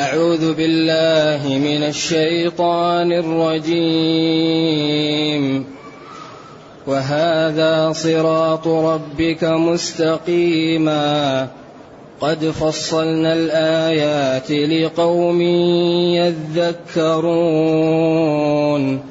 أعوذ بالله من الشيطان الرجيم. وهذا صراط ربك مستقيما قد فصلنا الآيات لقوم يذكرون.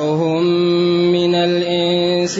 من الإنس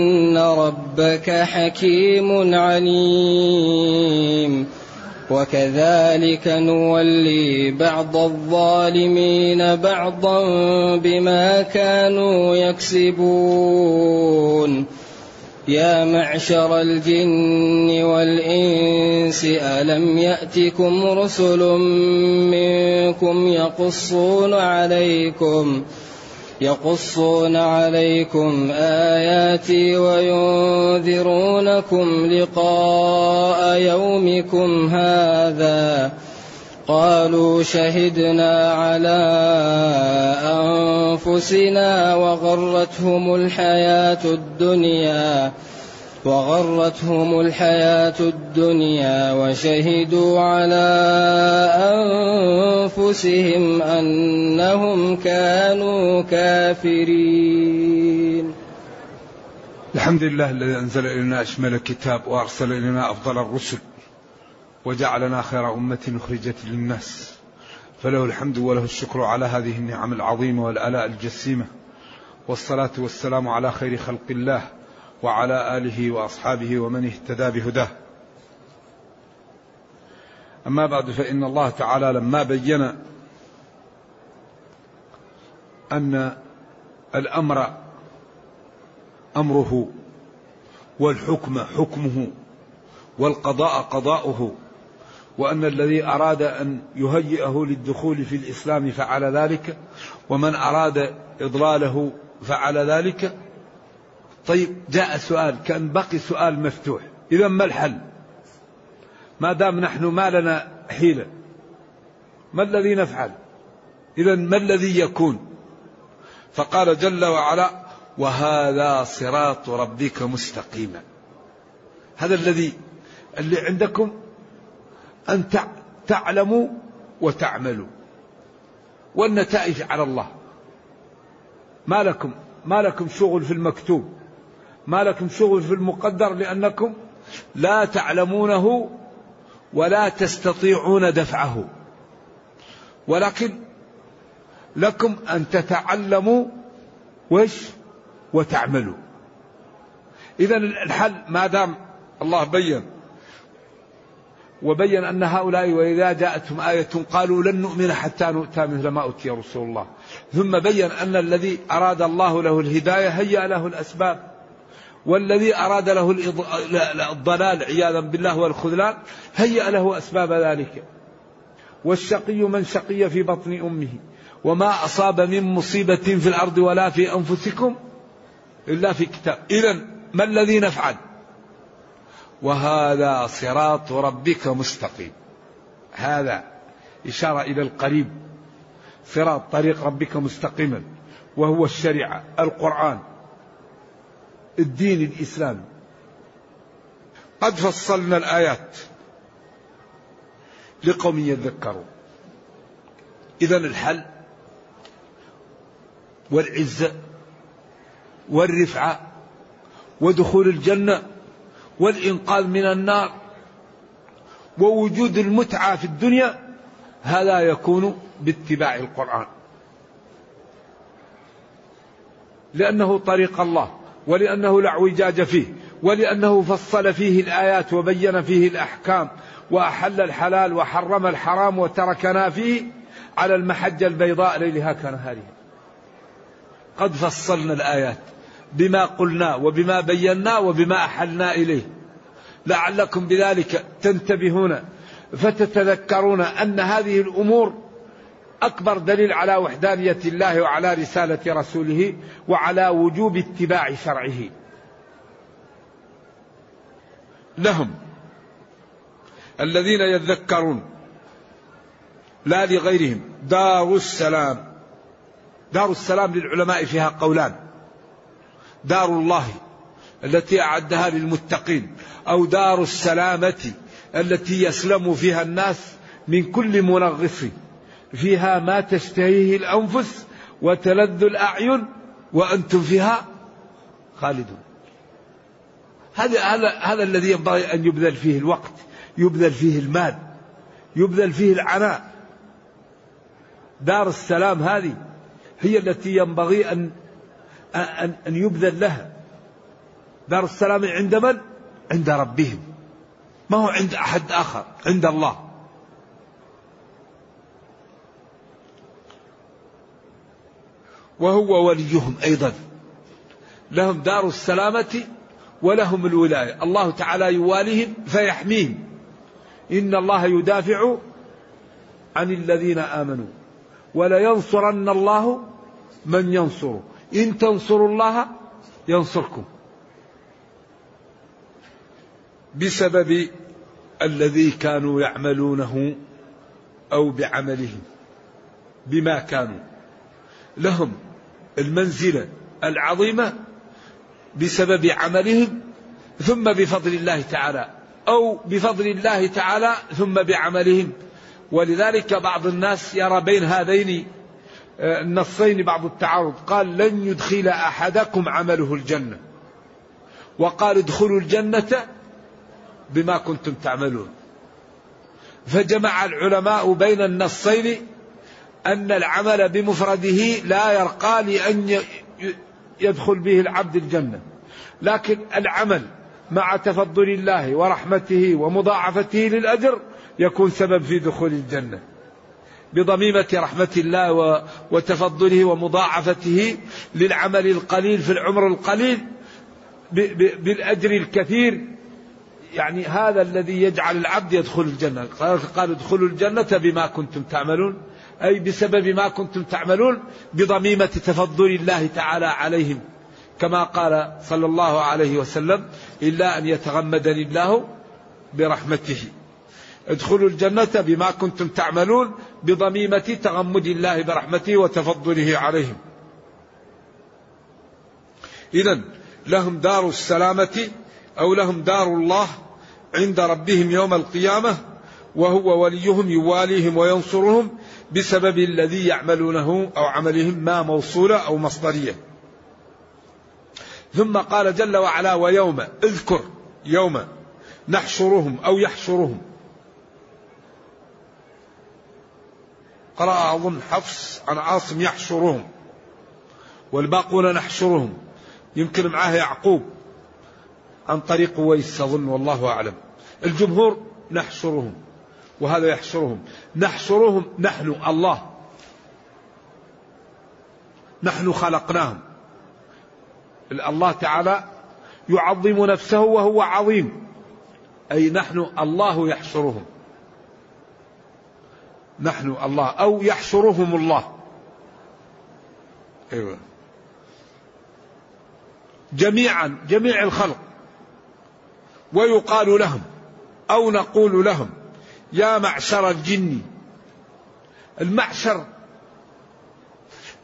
ربك حكيم عليم. وكذلك نولي بعض الظالمين بعضا بما كانوا يكسبون. يا معشر الجن والإنس ألم يأتكم رسل منكم يقصون عليكم آياتي وينذرونكم لقاء يومكم هذا قالوا شهدنا على أنفسنا وغرتهم الحياة الدنيا وشهدوا على أنفسهم أنهم كانوا كافرين. الحمد لله الذي أنزل إلينا أشمل الكتاب وأرسل إلينا أفضل الرسل وجعلنا خير أمة أخرجت للناس فله الحمد وله الشكر على هذه النعم العظيمة والآلاء الجسيمة والصلاة والسلام على خير خلق الله وعلى آله وأصحابه ومن اهتدى بهداه. أما بعد فإن الله تعالى لما بين أن الأمر أمره والحكم حكمه والقضاء قضاؤه وأن الذي أراد أن يهيئه للدخول في الإسلام فعل ذلك ومن أراد إضلاله فعل ذلك. طيب جاء سؤال كان باقي سؤال مفتوح إذا ما الحل؟ ما دام نحن ما لنا حيلة ما الذي نفعل؟ إذا ما الذي يكون؟ فقال جل وعلا وهذا صراط ربك مستقيما. هذا اللي عندكم أن تعلموا وتعملوا والنتائج على الله. ما لكم شغل في المكتوب ما لكم شغل في المقدر لأنكم لا تعلمونه ولا تستطيعون دفعه ولكن لكم أن تتعلموا وتعملوا. إذا الحل ما دام الله بين أن هؤلاء وإذا جاءتهم آية قالوا لن نؤمن حتى نؤتى مثل ما أوتي رسول الله ثم بين أن الذي أراد الله له الهداية هيأ له الأسباب والذي أراد له الضلال عياذا بالله والخذلان هيأ له أسباب ذلك. والشقي من شقي في بطن أمه وما أصاب من مصيبة في الأرض ولا في أنفسكم إلا في كتاب. إذن ما الذي نفعل؟ وهذا صراط ربك مستقيم. هذا إشارة إلى القريب. صراط طريق ربك مستقيما وهو الشريعة القرآن الدين الإسلامي. قد فصلنا الآيات لقوم يذكرون. إذا الحل والعزة والرفعة ودخول الجنة والإنقاذ من النار ووجود المتعة في الدنيا هذا يكون باتباع القرآن لأنه طريق الله، ولأنه لا اعوجاج فيه، ولأنه فصل فيه الآيات وبين فيه الأحكام، وأحل الحلال وحرم الحرام، وتركنا فيه على المحجة البيضاء ليلها كنهارها. قد فصلنا الآيات بما قلنا وبما بينا وبما أحلنا إليه، لعلكم بذلك تنتبهون فتتذكرون أن هذه الأمور أكبر دليل على وحدانية الله وعلى رسالة رسوله وعلى وجوب اتباع شرعه لهم الذين يذكرون لا لغيرهم. دار السلام، دار السلام للعلماء فيها قولان: دار الله التي أعدها للمتقين، أو دار السلامة التي يسلم فيها الناس من كل منغص، فيها ما تشتهيه الأنفس وتلذ الأعين وأنتم فيها خالدون. هذا الذي ينبغي أن يبذل فيه الوقت، يبذل فيه المال، يبذل فيه العناء. دار السلام هذه هي التي ينبغي أن يبذل لها. دار السلام عند من؟ عند ربهم، ما هو عند أحد آخر، عند الله. وهو وليهم أيضا، لهم دار السلامة ولهم الولاية. الله تعالى يواليهم فيحميهم، إن الله يدافع عن الذين آمنوا ولينصرن الله من ينصره إن تنصروا الله ينصركم، بسبب الذي كانوا يعملونه أو بعملهم بما كانوا. لهم المنزلة العظيمة بسبب عملهم ثم بفضل الله تعالى، أو بفضل الله تعالى ثم بعملهم. ولذلك بعض الناس يرى بين هذين النصين بعض التعارض، قال لن يدخل أحدكم عمله الجنة، وقال ادخلوا الجنة بما كنتم تعملون. فجمع العلماء بين النصين أن العمل بمفرده لا يرقى لأن يدخل به العبد الجنة، لكن العمل مع تفضل الله ورحمته ومضاعفته للأجر يكون سبب في دخول الجنة بضميمة رحمة الله وتفضله ومضاعفته للعمل القليل في العمر القليل بالأجر الكثير. يعني هذا الذي يجعل العبد يدخل الجنة. قال ادخلوا الجنة بما كنتم تعملون، أي بسبب ما كنتم تعملون بضميمة تفضل الله تعالى عليهم، كما قال صلى الله عليه وسلم: إلا أن يتغمدني الله برحمته. ادخلوا الجنة بما كنتم تعملون بضميمة تغمد الله برحمته وتفضله عليهم. إذن لهم دار السلامة، أو لهم دار الله عند ربهم يوم القيامة، وهو وليهم يواليهم وينصرهم بسبب الذي يعملونه أو عملهم، ما موصولة أو مصدرية. ثم قال جل وعلا: ويوم، اذكر يوم نحشرهم أو يحشرهم. قرأ أظن حفص عن عاصم يحشرهم، والباقون نحشرهم، يمكن معاه يعقوب عن طريق ويس أظن، والله أعلم. الجمهور نحشرهم، وهذا يحشرهم. نحشرهم نحن الله، نحن خلقناهم. الله تعالى يعظم نفسه وهو عظيم، أي نحن الله يحشرهم، نحن الله، أو يحشرهم الله. أيوة. جميعا، جميع الخلق. ويقال لهم أو نقول لهم: يا معشر الجن. المعشر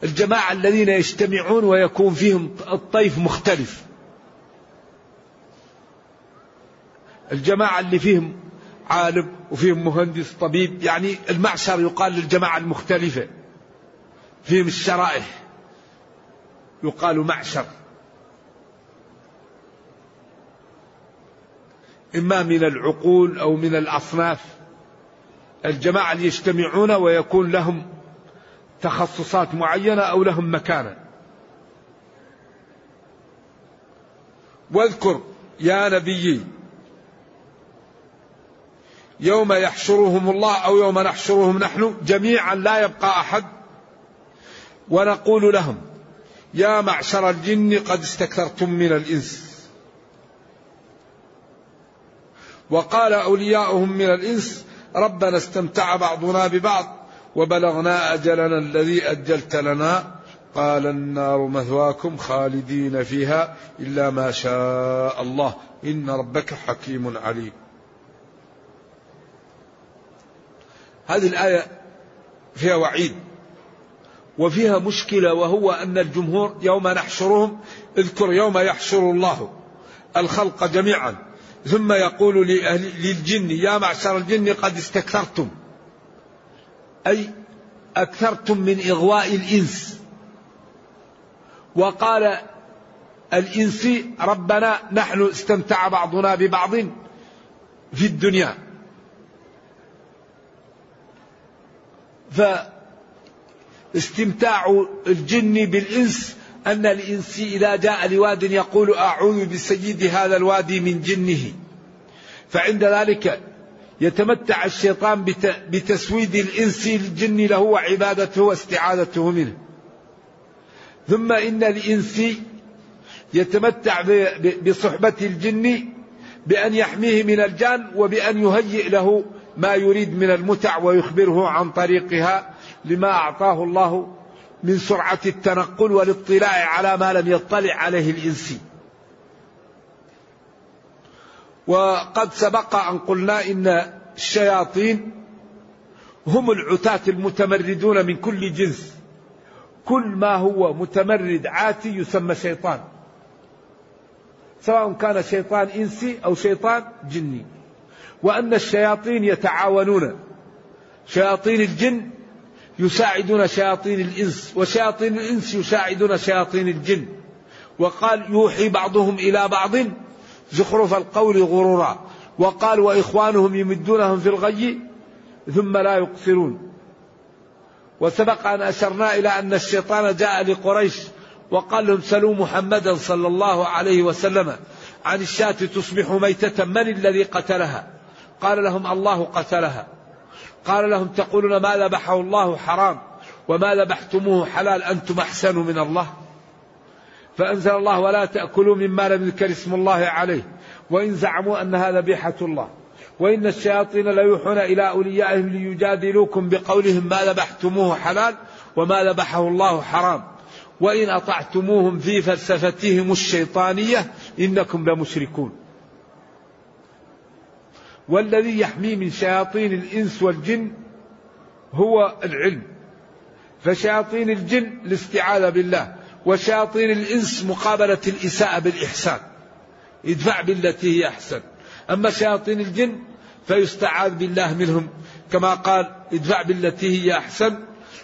الجماعة الذين يجتمعون ويكون فيهم الطيف مختلف، الجماعة اللي فيهم عالم وفيهم مهندس طبيب، يعني المعشر يقال للجماعة المختلفة فيهم الشرائح، يقال معشر، إما من العقول أو من الأصناف. الجماعة اللي يجتمعون ويكون لهم تخصصات معينة أو لهم مكانة. واذكر يا نبي يوم يحشرهم الله أو يوم نحشرهم نحن جميعا لا يبقى أحد ونقول لهم يا معشر الجن قد استكثرتم من الإنس. وقال أولياؤهم من الإنس ربنا استمتع بعضنا ببعض وبلغنا أجلنا الذي أجلت لنا قال النار مثواكم خالدين فيها إلا ما شاء الله إن ربك حكيم عليم. هذه الآية فيها وعيد وفيها مشكلة، وهو أن الجمهور يوم نحشرهم اذكر يوم يحشر الله الخلق جميعا ثم يقول للجن يا معشر الجن قد استكثرتم، أي أكثرتم من إغواء الإنس. وقال الإنس ربنا نحن استمتع بعضنا ببعض في الدنيا. فاستمتاع الجن بالإنس أن الإنس إذا جاء لواد يقول أعوذ بسيد هذا الوادي من جنه، فعند ذلك يتمتع الشيطان بتسويد الإنس الجن له وعبادته واستعاذته منه. ثم إن الإنس يتمتع بصحبة الجن بأن يحميه من الجان وبأن يهيئ له ما يريد من المتع ويخبره عن طريقها لما أعطاه الله من سرعة التنقل والاطلاع على ما لم يطلع عليه الإنسي. وقد سبق أن قلنا إن الشياطين هم العتاة المتمردون من كل جنس، كل ما هو متمرد عاتي يسمى شيطان، سواء كان شيطان إنسي أو شيطان جني. وأن الشياطين يتعاونون، شياطين الجن يساعدون شياطين الإنس وشياطين الإنس يساعدون شياطين الجن. وقال يوحي بعضهم إلى بعض زخرف القول غرورا، وقال وإخوانهم يمدونهم في الغي ثم لا يقصرون. وسبق أن أشرنا إلى أن الشيطان جاء لقريش وقال لهم سلوا محمدا صلى الله عليه وسلم عن الشاة تصبح ميتة من الذي قتلها؟ قال لهم الله قتلها. قال لهم تقولون ما ذبحه الله حرام وما ذبحتموه حلال أنتم أحسن من الله. فأنزل الله ولا تأكلوا مما لم يذكر اسم الله عليه وإن زعموا أنها ذبيحة الله وإن الشياطين ليوحون إلى أوليائهم ليجادلوكم بقولهم ما ذبحتموه حلال وما ذبحه الله حرام وإن أطعتموهم في فلسفتهم الشيطانية إنكم لمشركون. والذي يحمي من شياطين الإنس والجن هو العلم، فشياطين الجن الاستعاذة بالله وشياطين الإنس مقابلة الإساءة بالإحسان، ادفع بالتي هي أحسن. أما شياطين الجن فيستعاذ بالله منهم كما قال ادفع بالتي هي أحسن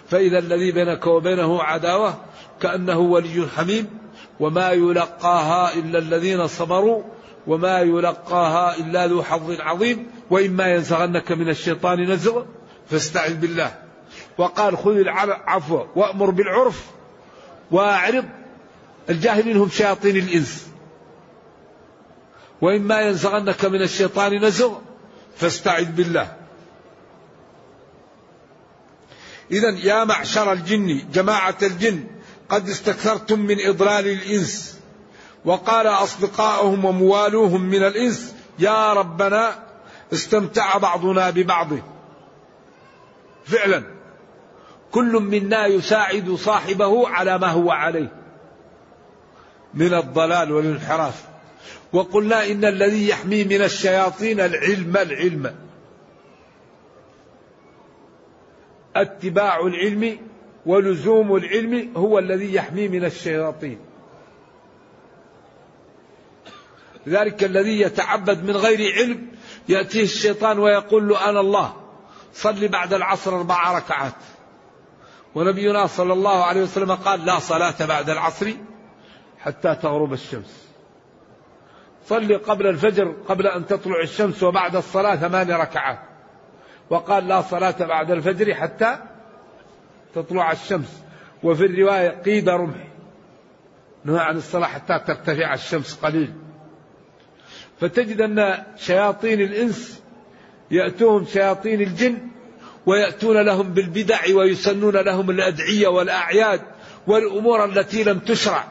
فإذا الذي بينك وبينه عداوة كأنه ولي حميم وما يلقاها إلا الذين صبروا وما يلقاها إلا ذو حظ عظيم وإما ينزغنك من الشيطان نزغ فاستعذ بالله. وقال خذ العفو وأمر بالعرف وأعرض، الجاهلين هم شياطين الإنس، وإما ينزغنك من الشيطان نزغ فاستعذ بالله. إذن يا معشر الجن جماعة الجن قد استكثرتم من إضلال الإنس. وقال أصدقاؤهم وموالوهم من الإنس يا ربنا استمتع بعضنا ببعض. فعلا كل منا يساعد صاحبه على ما هو عليه من الضلال والانحراف. وقلنا إن الذي يحمي من الشياطين العلم اتباع العلم ولزوم العلم هو الذي يحمي من الشياطين. ذلك الذي يتعبد من غير علم يأتيه الشيطان ويقول له أنا الله صلي بعد العصر 4 ركعات، ونبينا صلى الله عليه وسلم قال لا صلاة بعد العصر حتى تغرب الشمس. صلي قبل الفجر قبل أن تطلع الشمس وبعد الصلاة 8 ركعات، وقال لا صلاة بعد الفجر حتى تطلع الشمس. وفي الرواية قيد رمح، نهى عن الصلاة حتى ترتفع الشمس قليل. فتجد أن شياطين الإنس يأتون شياطين الجن ويأتون لهم بالبدع ويسنون لهم الأدعية والأعياد والأمور التي لم تشرع.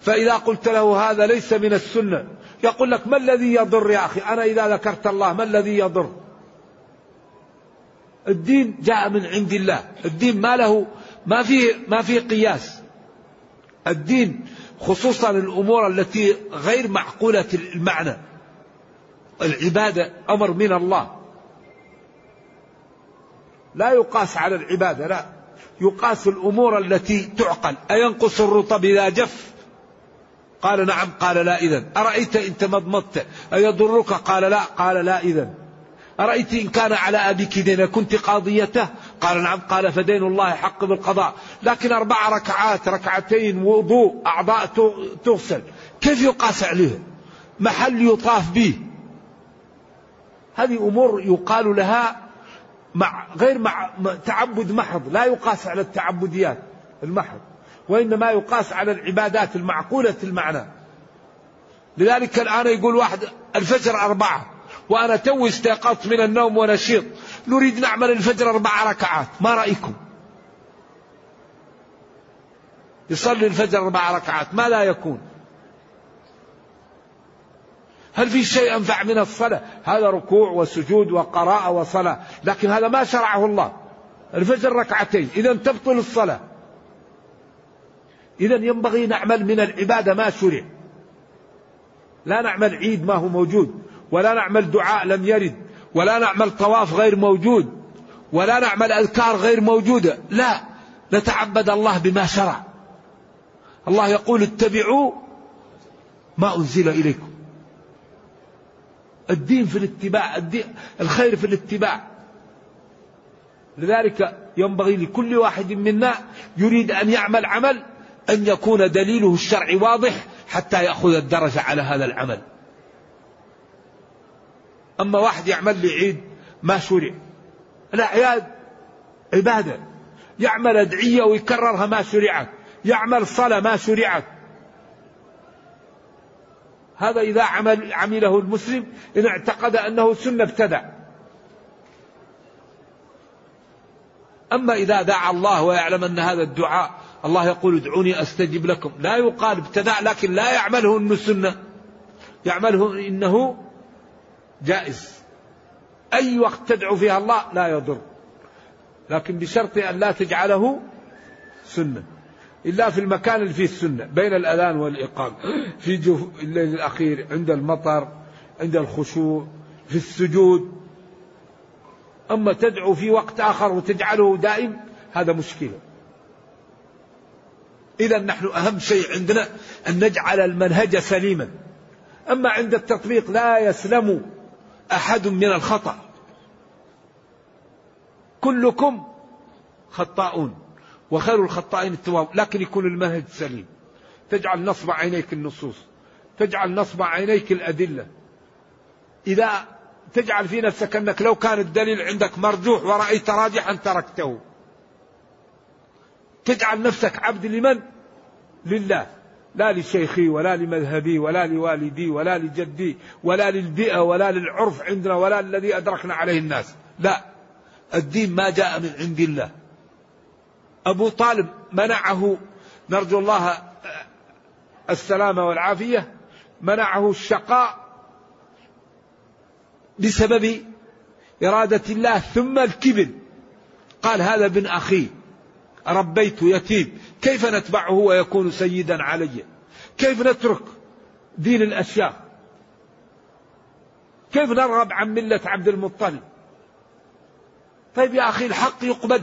فإذا قلت له هذا ليس من السنة يقول لك ما الذي يضر يا أخي؟ أنا إذا ذكرت الله ما الذي يضر؟ الدين جاء من عند الله، الدين ما له ما فيه قياس. الدين خصوصا الأمور التي غير معقولة المعنى، العبادة أمر من الله لا يقاس على العبادة، لا يقاس الأمور التي تعقل. أينقص الرطب إذا جف؟ قال نعم. قال لا إذن. أرأيت إن تمضمضت أيضرك؟ قال لا. قال لا إذن. أرأيت إن كان على أبيك دين كنت قاضيته؟ قال نعم. قال فدين الله حق بالقضاء، لكن 4 ركعات، 2 وضوء، أعضاء تغسل، كيف يقاس عليه؟ محل يطاف به. هذه أمور يقال لها مع تعبد محض، لا يقاس على التعبديات المحض، وإنما يقاس على العبادات المعقولة المعنى. لذلك الآن يقول واحد الفجر 4 وأنا تو استيقظت من النوم ونشيط، نريد نعمل الفجر 4 ركعات، ما رأيكم؟ يصلي الفجر 4 ركعات، ما لا يكون؟ هل في شيء أنفع من الصلاة؟ هذا ركوع وسجود وقراءة وصلاة، لكن هذا ما شرعه الله. الفجر 2 ركعة، إذا تبطل الصلاة. إذا ينبغي نعمل من العبادة ما شرع، لا نعمل عيد ما هو موجود، ولا نعمل دعاء لم يرد، ولا نعمل طواف غير موجود، ولا نعمل أذكار غير موجودة، لا، نتعبد الله بما شرع. الله يقول اتبعوا ما أنزل إليكم. الدين في الاتباع، الخير في الاتباع. لذلك ينبغي لكل واحد منا يريد أن يعمل عمل أن يكون دليله الشرعي واضح حتى يأخذ الدرجة على هذا العمل. أما واحد يعمل لعيد ما شرع، الأعياد عبادة، يعمل أدعية ويكررها ما شرعت، يعمل صلاة ما شرعت، هذا إذا عمله المسلم إن اعتقد أنه سنة ابتدع. أما إذا دعا الله ويعلم أن هذا الدعاء، الله يقول ادعوني أستجب لكم، لا يقال ابتدع، لكن لا يعمله إنه سنة، يعمله إنه جائز. أي وقت تدعو فيها الله لا يضر، لكن بشرط أن لا تجعله سنة، إلا في المكان اللي فيه السنة، بين الأذان والإقامة، في الليل الأخير، عند المطر، عند الخشوع، في السجود. أما تدعو في وقت آخر وتجعله دائم، هذا مشكلة. إذا نحن أهم شيء عندنا أن نجعل المنهج سليما. أما عند التطبيق لا يسلم أحد من الخطأ، كلكم خطاؤون وخير الخطائين التواب، لكن يكون المنهج سليم. تجعل نصب عينيك النصوص، تجعل نصب عينيك الأدلة، إذا تجعل في نفسك أنك لو كان الدليل عندك مرجوح ورأيت راجحا تركته، تجعل نفسك عبد لمن؟ لله، لا لشيخي ولا لمذهبي ولا لوالدي ولا لجدي ولا للبيئة ولا للعرف عندنا ولا الذي أدركنا عليه الناس، لا، الدين ما جاء من عند الله. أبو طالب منعه، نرجو الله السلامة والعافية، منعه الشقاء بسبب إرادة الله ثم الكبر. قال هذا ابن أخي ربيت يتيم، كيف نتبعه ويكون سيدا علي؟ كيف نترك دين الأشياخ؟ كيف نرغب عن ملة عبد المطلب؟ طيب يا أخي الحق يقبل.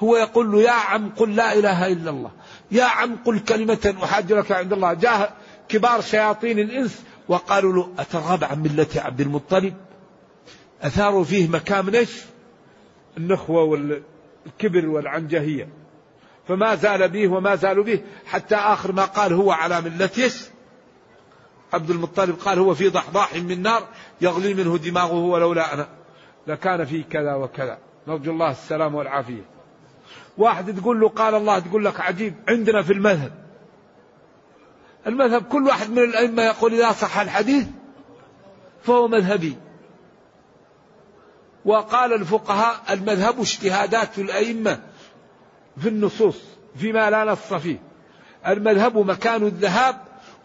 هو يقول له يا عم قل لا إله إلا الله، يا عم قل كلمة أحاج لك عند الله. جاء كبار شياطين الإنس وقالوا له أترغب عن ملة عبد المطلب؟ أثاروا فيه مكامن النخوة والكبر والعنجهية، فما زال به وما زالوا به حتى آخر ما قال هو على ملة عبد المطلب. قال هو في ضحضاح من نار يغلي منه دماغه، ولولا أنا لكان في كذا وكذا، نرجو الله السلام والعافية. واحد تقول له قال الله، تقول لك عجيب، عندنا في المذهب كل واحد من الأئمة يقول إذا صح الحديث فهو مذهبي. وقال الفقهاء المذهب اجتهادات الأئمة في النصوص فيما لا نص فيه. المذهب مكان الذهاب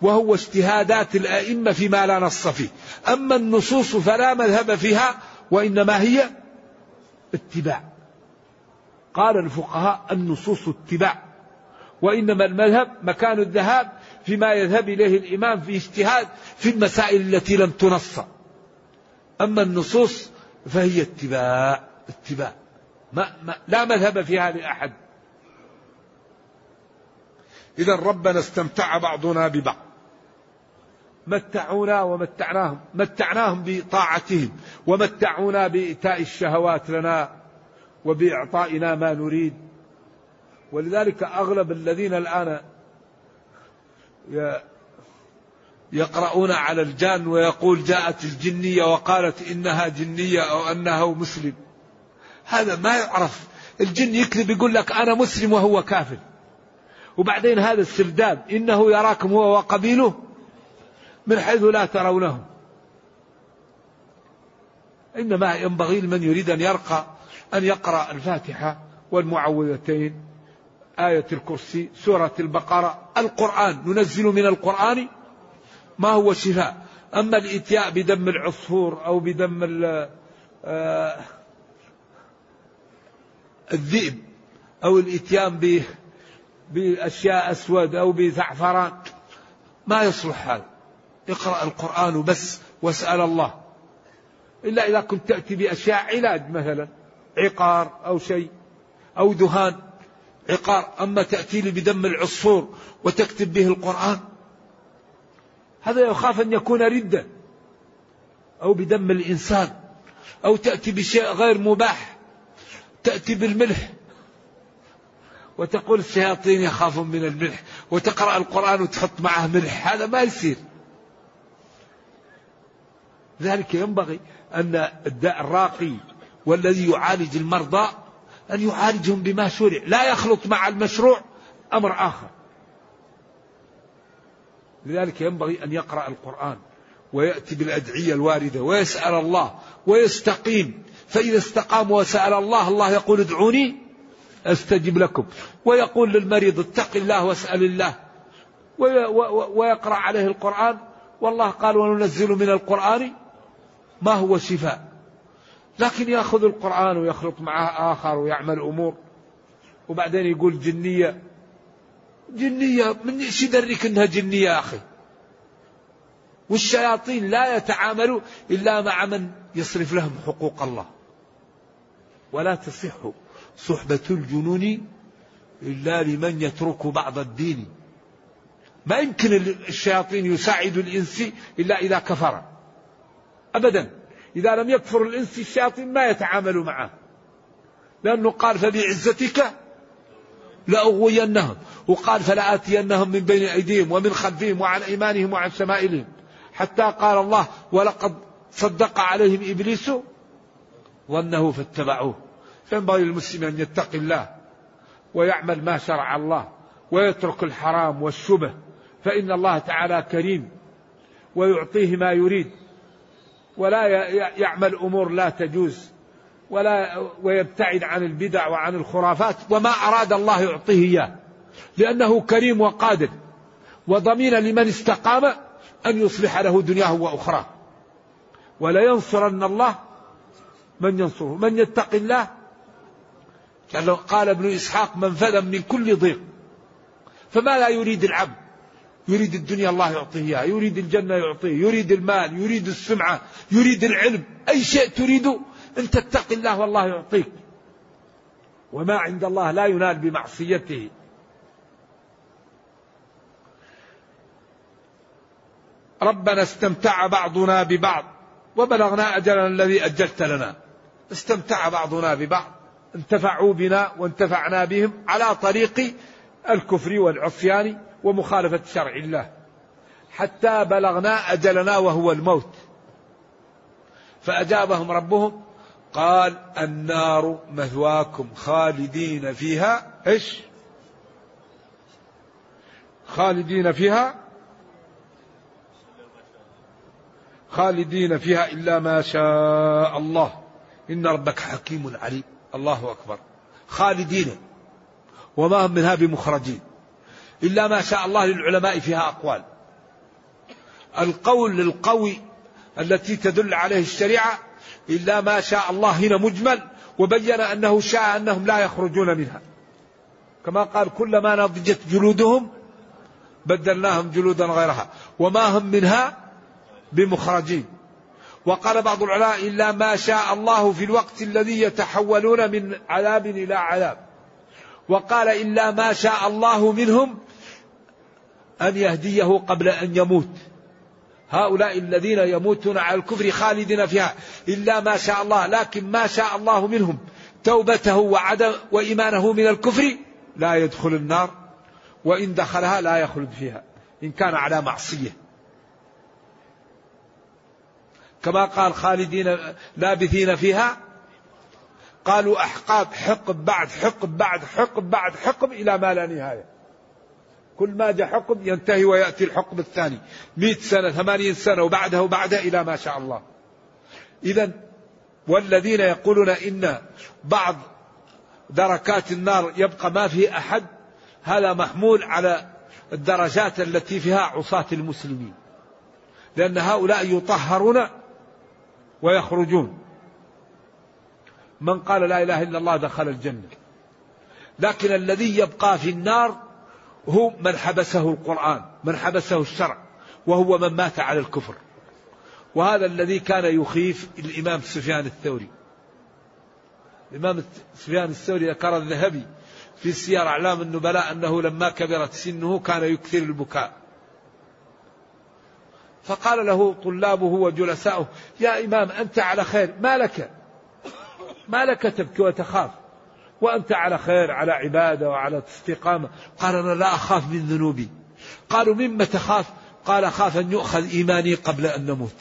وهو اجتهادات الأئمة فيما لا نص فيه. أما النصوص فلا مذهب فيها وإنما هي اتباع. قال الفقهاء النصوص اتباع، وإنما المذهب مكان الذهاب فيما يذهب إليه الإمام في اجتهاد في المسائل التي لم تنص. أما النصوص فهي اتباع لا مذهب فيها لأحد. إذا ربنا استمتع بعضنا ببعض، متعونا ومتعناهم، متعناهم بطاعتهم ومتعونا بإيتاء الشهوات لنا وبإعطائنا ما نريد. ولذلك أغلب الذين الآن يقرؤون على الجان ويقول جاءت الجنية وقالت إنها جنية أو أنه مسلم، هذا ما يعرف. الجن يكذب يقول لك أنا مسلم وهو كافر. وبعدين هذا السرداب إنه يراكم هو وقبيله من حيث لا ترونهم. إنما ينبغي لمن يريد أن يرقى أن يقرأ الفاتحة والمعوذتين، آية الكرسي، سورة البقرة، القرآن. ننزل من القرآن ما هو شفاء. أما الإتياء بدم العصفور أو بدم الذئب أو الإتيان بأشياء أسود أو بزعفران ما يصلح هذا. اقرأ القرآن بس واسأل الله، إلا إذا كنت تأتي بأشياء علاج مثلا عقار أو شيء أو دهان عقار. أما تأتي لي بدم العصفور وتكتب به القرآن هذا يخاف أن يكون ردة، أو بدم الإنسان، أو تأتي بشيء غير مباح، تأتي بالملح وتقول الشياطين يخافون من الملح وتقرأ القرآن وتحط معه ملح، هذا ما يصير. ذلك ينبغي أن الراقي والذي يعالج المرضى أن يعالجهم بما شرع، لا يخلط مع المشروع أمر آخر. لذلك ينبغي أن يقرأ القرآن ويأتي بالأدعية الواردة ويسأل الله ويستقيم، فإذا استقام وسأل الله، الله يقول ادعوني أستجب لكم، ويقول للمريض اتق الله واسأل الله، ويقرأ عليه القرآن. والله قال وننزل من القرآن ما هو شفاء. لكن يأخذ القرآن ويخلط معه آخر ويعمل أمور، وبعدين يقول جنية جنية، من إيش يدرك أنها جنية يا أخي؟ والشياطين لا يتعاملوا إلا مع من يصرف لهم حقوق الله. ولا تصح صحبة الجنون إلا لمن يترك بعض الدين. ما يمكن الشياطين يساعد الإنس إلا إذا كفر أبدا. إذا لم يكفر الإنس الشياطين ما يتعامل معه، لأنه قال فبعزتك لأغوينهم، وقال فلآتينهم من بين أيديهم ومن خلفهم وعن أيمانهم وعن شمائلهم، حتى قال الله ولقد صدق عليهم إبليس ظنه فاتبعوه. فينبغي للمسلم أن يتقي الله ويعمل ما شرع الله ويترك الحرام والشبه، فإن الله تعالى كريم ويعطيه ما يريد، ولا يعمل أمور لا تجوز، ويبتعد عن البدع وعن الخرافات، وما أراد الله يعطيه إياه، لأنه كريم وقادر وضمين لمن استقام أن يصلح له دنياه وأخراه. ولينصرن الله من ينصره من يتق الله. قال ابن إسحاق منفذا من كل ضيق. فما لا يريد العبد، يريد الدنيا الله يعطيها، يريد الجنة يعطيه، يريد المال، يريد السمعة، يريد العلم، أي شيء تريده أن تتقي الله والله يعطيك. وما عند الله لا ينال بمعصيته. ربنا استمتع بعضنا ببعض وبلغنا أجلنا الذي أجلت لنا. استمتع بعضنا ببعض، انتفعوا بنا وانتفعنا بهم على طريق الكفر والعصيان ومخالفة شرع الله، حتى بلغنا أجلنا وهو الموت. فأجابهم ربهم قال النار مثواكم خالدين فيها، إيش خالدين فيها خالدين فيها إلا ما شاء الله إن ربك حكيم عليم. الله أكبر. خالدين وما هم منها بمخرجين إلا ما شاء الله. للعلماء فيها أقوال. القول القوي التي تدل عليه الشريعة إلا ما شاء الله هنا مجمل، وبين أنه شاء أنهم لا يخرجون منها، كما قال كلما نضجت جلودهم بدلناهم جلودا غيرها وما هم منها بمخرجين. وقال بعض العلماء إلا ما شاء الله في الوقت الذي يتحولون من عذاب إلى عذاب. وقال إلا ما شاء الله منهم أن يهديه قبل أن يموت. هؤلاء الذين يموتون على الكفر خالدين فيها إلا ما شاء الله، لكن ما شاء الله منهم توبته وعدم وإيمانه من الكفر لا يدخل النار، وإن دخلها لا يخلد فيها إن كان على معصية، كما قال خالدين لابثين فيها. قالوا أحقاب، حقب بعد حقب بعد حقب بعد حقب إلى ما لا نهاية. كل ما جاء حقب ينتهي ويأتي الحقب الثاني 100 سنة 80 سنة وبعدها وبعدها إلى ما شاء الله. إذا والذين يقولون إن بعض دركات النار يبقى ما فيه أحد، هذا محمول على الدرجات التي فيها عصاة المسلمين، لأن هؤلاء يطهرون ويخرجون. من قال لا إله إلا الله دخل الجنة، لكن الذي يبقى في النار هو من حبسه القرآن، من حبسه الشرع، وهو من مات على الكفر. وهذا الذي كان يخيف الإمام سفيان الثوري. الإمام سفيان الثوري ذكر الذهبي في سير أعلام النبلاء أنه لما كبرت سنه كان يكثر البكاء، فقال له طلابه وجلساؤه يا إمام أنت على خير، ما لك تبكي وتخاف وأنت على خير، على عبادة وعلى استقامة. قال أنا لا أخاف من ذنوبي. قالوا مما تخاف؟ قال خاف أن يؤخذ إيماني قبل أن نموت،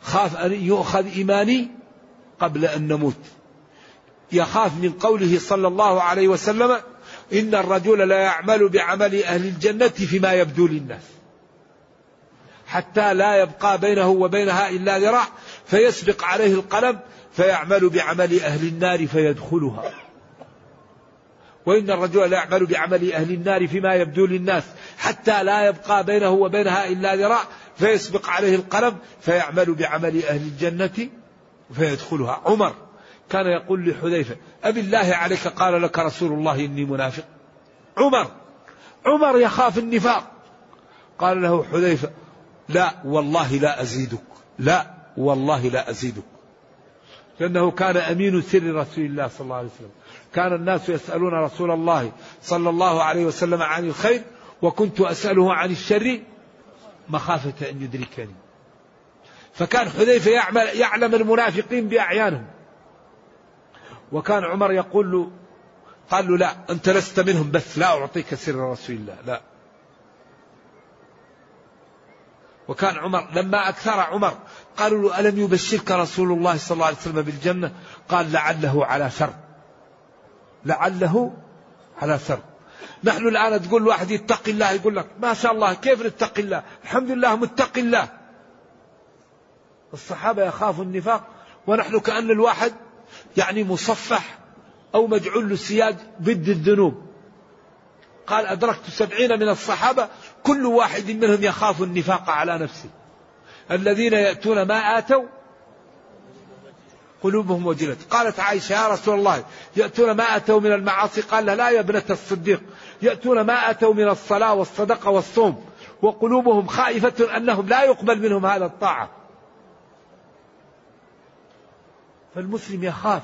خاف أن يؤخذ إيماني قبل أن نموت. يخاف من قوله صلى الله عليه وسلم إن الرجل لا يعمل بعمل أهل الجنة فيما يبدو للناس حتى لا يبقى بينه وبينها إلا ذراع فيسبق عليه القلم فيعمل بعمل أهل النار فيدخلها. وإن الرجل لا يعمل بعمل أهل النار فيما يبدو للناس حتى لا يبقى بينه وبينها إلا ذراع فيسبق عليه القلم فيعمل بعمل أهل الجنة فيدخلها. عمر كان يقول لحذيفة أبي الله عليك قال لك رسول الله إني منافق. عمر يخاف النفاق. قال له حذيفة لا والله لا أزيدك، لا والله لا أزيدك، لأنه كان أمين سر رسول الله صلى الله عليه وسلم. كان الناس يسألون رسول الله صلى الله عليه وسلم عن الخير وكنت أسأله عن الشر مخافة أن يدركني. فكان حذيفة يعلم المنافقين بأعيانهم، وكان عمر يقول له قال له لا أنت لست منهم، بس لا أعطيك سر رسول الله لا. وكان عمر لما أكثر عمر قالوا له ألم يبشرك رسول الله صلى الله عليه وسلم بالجنة؟ قال لعله على شر، لعله على شر. نحن الآن تقول واحد يتق الله يقول لك ما شاء الله كيف نتق الله، الحمد لله متق الله. الصحابة يخافوا النفاق، ونحن كأن الواحد يعني مصفح أو مجعول سياد ضد الذنوب. قال أدركت 70 من الصحابة كل واحد منهم يخاف النفاق على نفسه. الذين يأتون ما آتوا قلوبهم وجلت. قالت عائشة يا رسول الله يأتون ما آتوا من المعاصي؟ قال لا يا ابنة الصديق، يأتون ما آتوا من الصلاة والصدقة والصوم وقلوبهم خائفة أنهم لا يقبل منهم هذا الطاعة. فالمسلم يخاف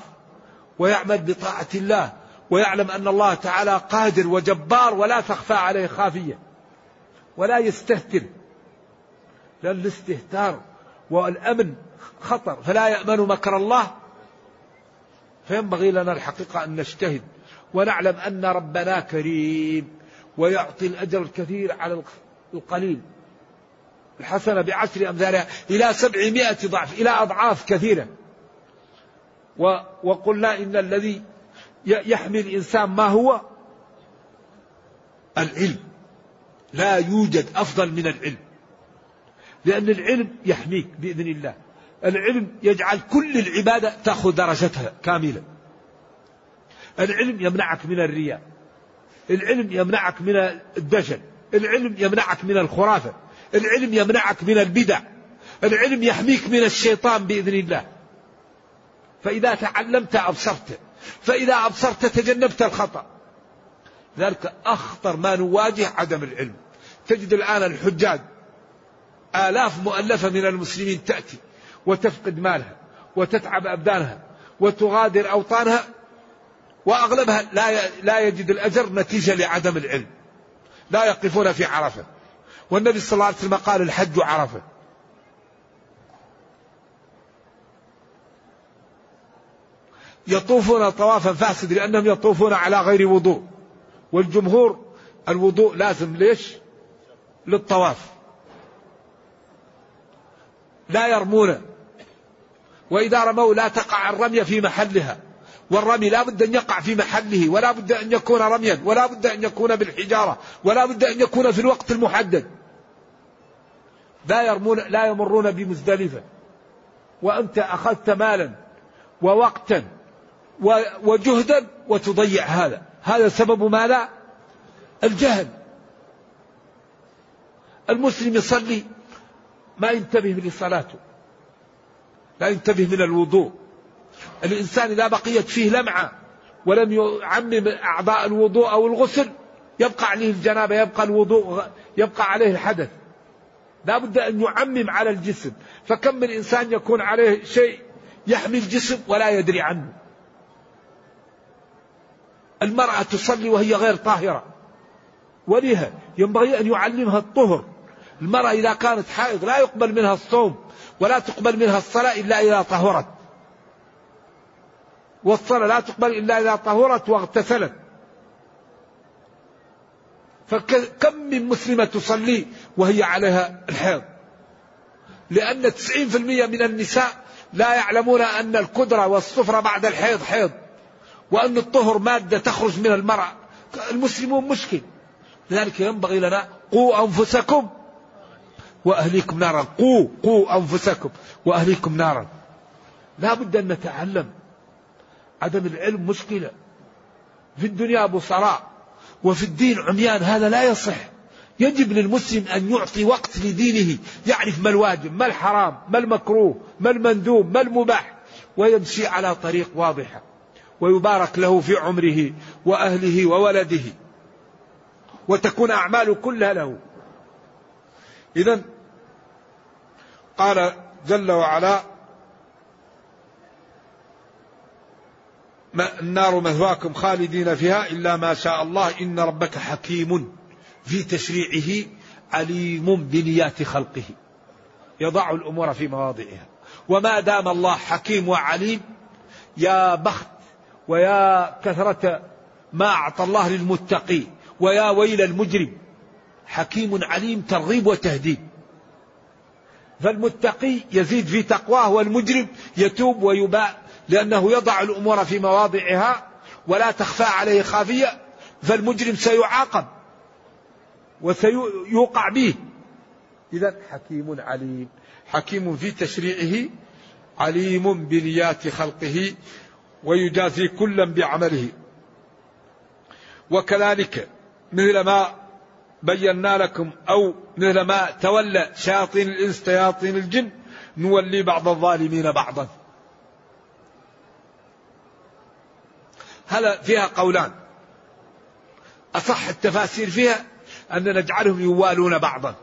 ويعمل بطاعة الله، ويعلم أن الله تعالى قادر وجبار ولا تخفى عليه خافية، ولا يستهتر، لأن الاستهتار والأمن خطر، فلا يأمن مكر الله. فينبغي لنا الحقيقة أن نجتهد ونعلم أن ربنا كريم ويعطي الأجر الكثير على القليل، الحسنة ب10 أمثالها إلى 700 ضعف، إلى أضعاف كثيرة. وقلنا إن الذي يحمي الإنسان ما هو العلم، لا يوجد أفضل من العلم. لأن العلم يحميك بإذن الله. العلم يجعل كل العبادة تأخذ درجتها كاملة. العلم يمنعك من الرياء، العلم يمنعك من الدجل، العلم يمنعك من الخرافة، العلم يمنعك من البدع، العلم يحميك من الشيطان بإذن الله. فإذا تعلمت أبصرت، فإذا أبصرت تجنبت الخطأ. ذلك أخطر ما نواجه عدم العلم. تجد الآن الحجاج آلاف مؤلفة من المسلمين تأتي وتفقد مالها وتتعب أبدانها وتغادر أوطانها، وأغلبها لا يجد الأجر نتيجة لعدم العلم، لا يقفون في عرفة. والنبي صلى الله عليه وسلم قال الحج عرفة. يطوفون طوافا فاسد لأنهم يطوفون على غير وضوء، والجمهور الوضوء لازم ليش؟ للطواف. لا يرمون، وإذا رموا لا تقع الرمية في محلها، والرمي لا بد أن يقع في محله، ولا بد أن يكون رميا، ولا بد أن يكون بالحجارة، ولا بد أن يكون في الوقت المحدد. لا يمرون بمزدلفة، وأنت أخذت مالا ووقتا وجهدا وتضيع هذا سبب ما لا الجهل. المسلم يصلي ما ينتبه من صلاته، لا ينتبه من الوضوء. الإنسان إذا بقيت فيه لمعة ولم يعمم أعضاء الوضوء أو الغسل يبقى عليه الجنابة، يبقى الوضوء، يبقى عليه الحدث. لا بد أن يعمم على الجسم. فكم من إنسان يكون عليه شيء يحمي الجسم ولا يدري عنه. المرأة تصلي وهي غير طاهرة، ولها ينبغي أن يعلمها الطهر. المرأة إذا كانت حائض لا يقبل منها الصوم ولا تقبل منها الصلاة إلا إذا طهرت، والصلاة لا تقبل إلا إذا طهرت واغتسلت. فكم من مسلمة تصلي وهي عليها الحيض؟ لأن 90% من النساء لا يعلمون أن الكدرة والصفرة بعد الحيض حيض، وأن الطهر مادة تخرج من المرأة. المسلمون مشكل. لذلك ينبغي لنا قوا أنفسكم وأهليكم نارا. قوا أنفسكم وأهليكم نارا. لا بد أن نتعلم. عدم العلم مشكلة في الدنيا، بصراء، وفي الدين عميان. هذا لا يصح. يجب للمسلم أن يعطي وقت لدينه، يعرف ما الواجب، ما الحرام، ما المكروه، ما المندوب، ما المباح، ويمشي على طريق واضحة، ويبارك له في عمره وأهله وولده، وتكون أعماله كلها له. إذن قال جل وعلا النار مثواكم خالدين فيها إلا ما شاء الله إن ربك حكيم في تشريعه عليم بنيات خلقه، يضع الأمور في مواضعها. وما دام الله حكيم وعليم، يا بخت ويا كثرة ما أعطى الله للمتقي، ويا ويل المجرم. حكيم عليم ترغيب وتهديد. فالمتقي يزيد في تقواه، والمجرم يتوب ويباء، لأنه يضع الأمور في مواضعها ولا تخفى عليه خافية. فالمجرم سيعاقب وسيوقع به. إذن حكيم عليم، حكيم في تشريعه، عليم بنيات خلقه، ويجازي كلا بعمله. وكذلك مثل ما بينا لكم، أو مثل ما تولى شياطين الإنس شياطين الجن، نولي بعض الظالمين بعضا. هل فيها قولان. أصح التفاسير فيها أن نجعلهم يوالون بعضا،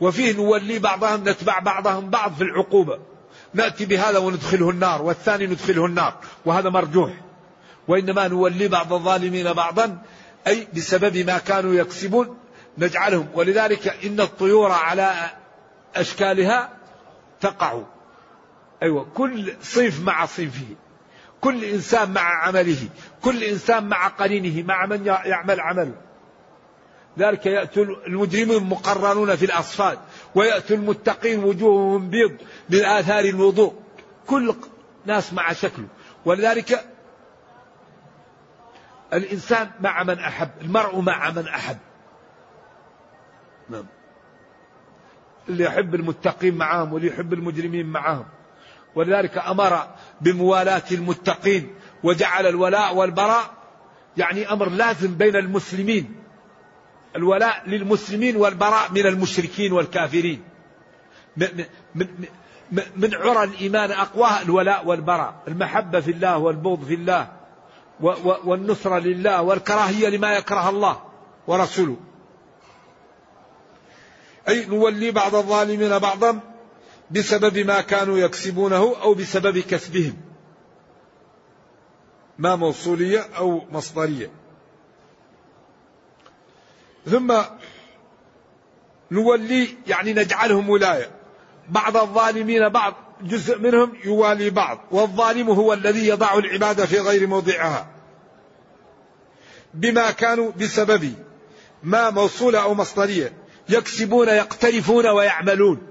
وفيه نولي بعضهم، نتبع بعضهم بعض في العقوبة، نأتي بهذا وندخله النار والثاني ندخله النار، وهذا مرجوح. وإنما نولي بعض الظالمين بعضا أي بسبب ما كانوا يكسبون نجعلهم. ولذلك إن الطيور على أشكالها تقع. أيوة، كل صيف مع صيفه، كل إنسان مع عمله، كل إنسان مع قرينه، مع من يعمل عمله. ذلك يأتي المجرمون مقرنون في الأصفاد، ويأتي المتقين وجوههم بيض من آثار الوضوء. كل ناس مع شكله. ولذلك الإنسان مع من أحب، المرء مع من أحب. اللي يحب المتقين معهم واللي يحب المجرمين معهم. ولذلك أمر بموالاة المتقين وجعل الولاء والبراء يعني أمر لازم بين المسلمين، الولاء للمسلمين والبراء من المشركين والكافرين. من عرى الإيمان أقواه الولاء والبراء، المحبة في الله والبغض في الله والنصرة لله والكراهية لما يكره الله ورسوله. أي نولي بعض الظالمين بعضا بسبب ما كانوا يكسبونه أو بسبب كسبهم، ما موصولية أو مصدرية. ثم نولي يعني نجعلهم ولاية، بعض الظالمين بعض جزء منهم يوالي بعض، والظالم هو الذي يضع العبادة في غير موضعها بما كانوا بسبب ما موصولة أو مصدرية، يكسبون يقترفون ويعملون.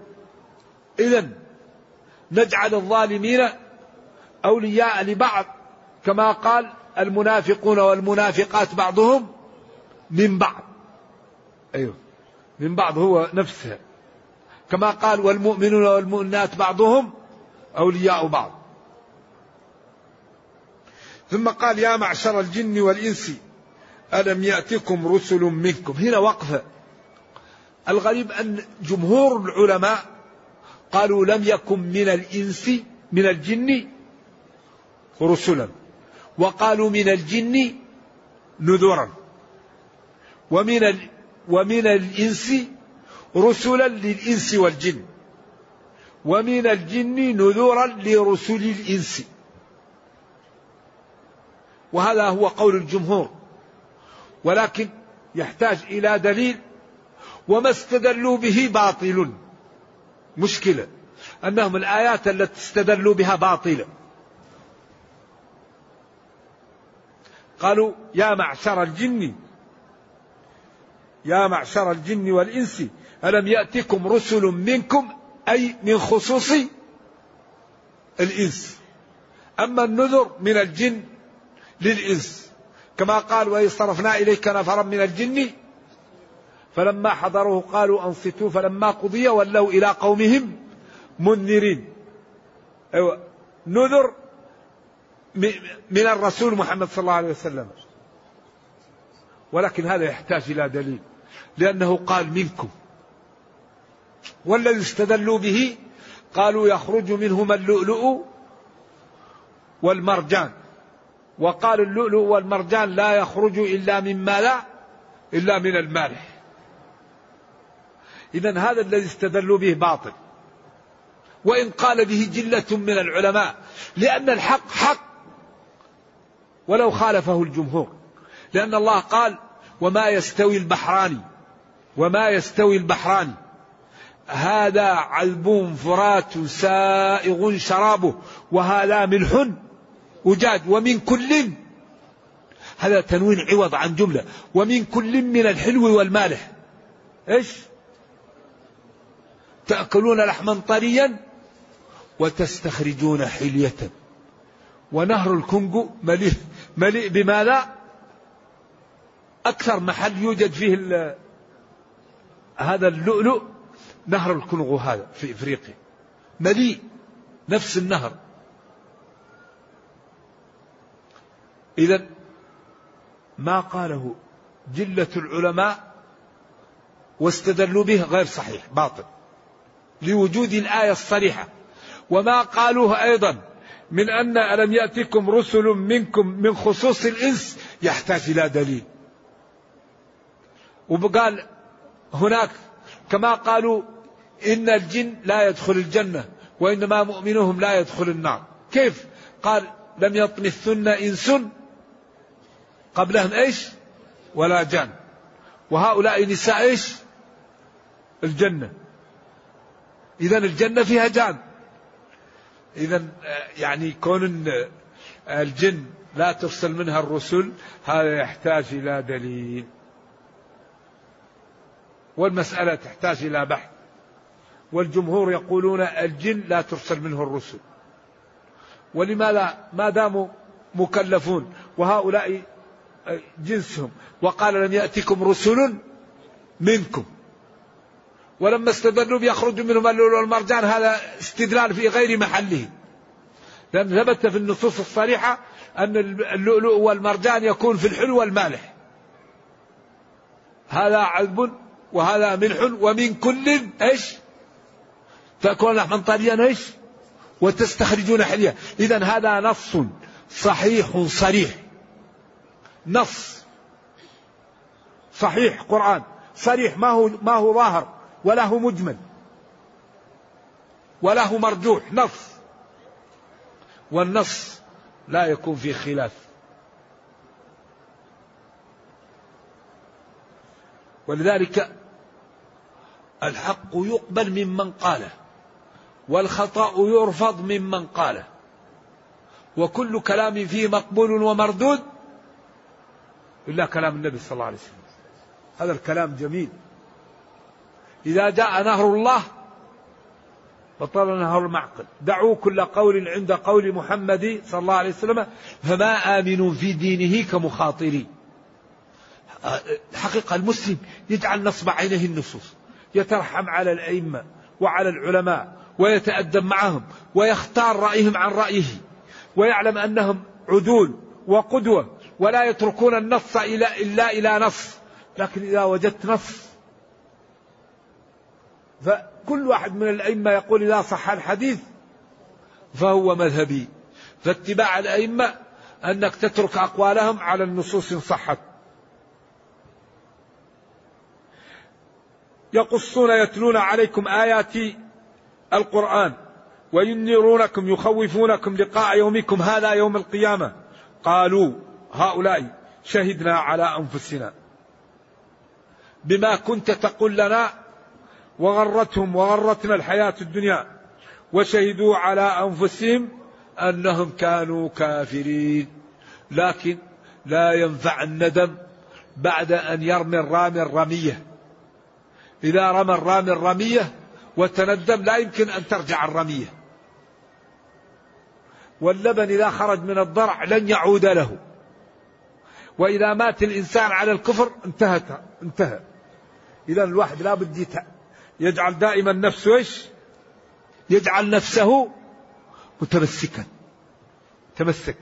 إذن نجعل الظالمين أولياء لبعض كما قال المنافقون والمنافقات بعضهم من بعض، أيوه من بعض هو نفسها، كما قال والمؤمنون والمؤمنات بعضهم أولياء بعض. ثم قال يا معشر الجن والإنس ألم يأتكم رسل منكم. هنا وقفة. الغريب أن جمهور العلماء قالوا لم يكن من الإنس من الجن رسلا، وقالوا من الجن نذرا، ومن الإنس رسلا للإنس والجن، ومن الجن نذورا لرسل الإنس. وهذا هو قول الجمهور، ولكن يحتاج إلى دليل، وما استدلوا به باطل. مشكلة أنهم الآيات التي استدلوا بها باطلة. قالوا يا معشر الجن والإنس ألم يأتكم رسل منكم، أي من خصوص الإنس. أما النذر من الجن للإنس كما قال وإذ صرفنا إليك نفرا من الجن فلما حضروه قالوا أنصتوا فلما قضي ولوا إلى قومهم منذرين. أيوة نذر من الرسول محمد صلى الله عليه وسلم، ولكن هذا يحتاج إلى دليل لأنه قال منكم. والذي استدلوا به قالوا يخرج منهما اللؤلؤ والمرجان، وقال اللؤلؤ والمرجان لا يخرج إلا مما لا إلا من المالح. إذن هذا الذي استدلوا به باطل، وإن قال به جلة من العلماء، لأن الحق حق ولو خالفه الجمهور، لأن الله قال وما يستوي البحران هذا عذب فرات سائغ شرابه وهذا ملح أجاج ومن كل، هذا تنوين عوض عن جملة، ومن كل من الحلو والمالح إيش تأكلون لحما طريا وتستخرجون حلية، ونهر الكونغو مليء بما لا، أكثر محل يوجد فيه هذا اللؤلؤ نهر الكونغو هذا في إفريقيا، مليء نفس النهر. إذن ما قاله جلة العلماء واستدلوا به غير صحيح، باطل لوجود الآية الصريحة. وما قالوه أيضا من أن ألم يأتكم رسل منكم من خصوص الإنس يحتاج إلى دليل. وقال هناك كما قالوا إن الجن لا يدخل الجنة وإنما مؤمنهم لا يدخل النار. كيف؟ قال لم يطمثن إنس قبلهم إيش ولا جان، وهؤلاء نساء إيش الجنة، إذا الجنة فيها جان. إذا يعني كون الجن لا ترسل منها الرسل هذا يحتاج إلى دليل، والمسألة تحتاج إلى بحث. والجمهور يقولون الجن لا ترسل منه الرسل، ولماذا؟ ما داموا مكلفون وهؤلاء جنسهم، وقال لم يأتكم رسل منكم، ولما استدلوا بيخرج منهم اللؤلؤ والمرجان، هذا استدلال في غير محله، لأن ثبت في النصوص الصريحة أن اللؤلؤ والمرجان يكون في الحلو والمالح، هذا عذب وهذا ملح، ومن كل إيش تأكلون لحما طريا إيش وتستخرجون حلية. إذن هذا نص صحيح صريح، نص صحيح قرآن صريح، ما هو ظاهر ولا هو مجمل ولا هو مرجوح، نص، والنص لا يكون فيه خلاف. ولذلك الحق يقبل ممن قاله، والخطأ يرفض ممن قاله، وكل كلام فيه مقبول ومردود إلا كلام النبي صلى الله عليه وسلم. هذا الكلام جميل. إذا جاء نهر الله بطل نهر المعقل. دعوا كل قول عند قول محمد صلى الله عليه وسلم فما آمن في دينه كمخاطري. الحقيقة المسلم يجعل نصب عينه النصوص، يترحم على الأئمة وعلى العلماء ويتأدب معهم ويختار رأيهم عن رأيه، ويعلم أنهم عدول وقدوة ولا يتركون النص إلا إلى نص. لكن إذا وجدت نص، فكل واحد من الأئمة يقول إذا صح الحديث فهو مذهبي، فاتباع الأئمة أنك تترك أقوالهم على النصوص صحت. يقصون يتلون عليكم آياتي القرآن وينذرونكم يخوفونكم لقاء يومكم هذا يوم القيامة، قالوا هؤلاء شهدنا على أنفسنا بما كنت تقول لنا وغرتهم وغرتنا الحياة الدنيا، وشهدوا على أنفسهم أنهم كانوا كافرين. لكن لا ينفع الندم بعد أن يرمي الرامي الرمية، إذا رمى الرامي الرمية وتندم لا يمكن أن ترجع الرمية، واللبن إذا خرج من الضرع لن يعود له، وإذا مات الإنسان على الكفر انتهى. إذا الواحد لا بد يجعل دائما نفسه يجعل نفسه متمسكا، تمسك.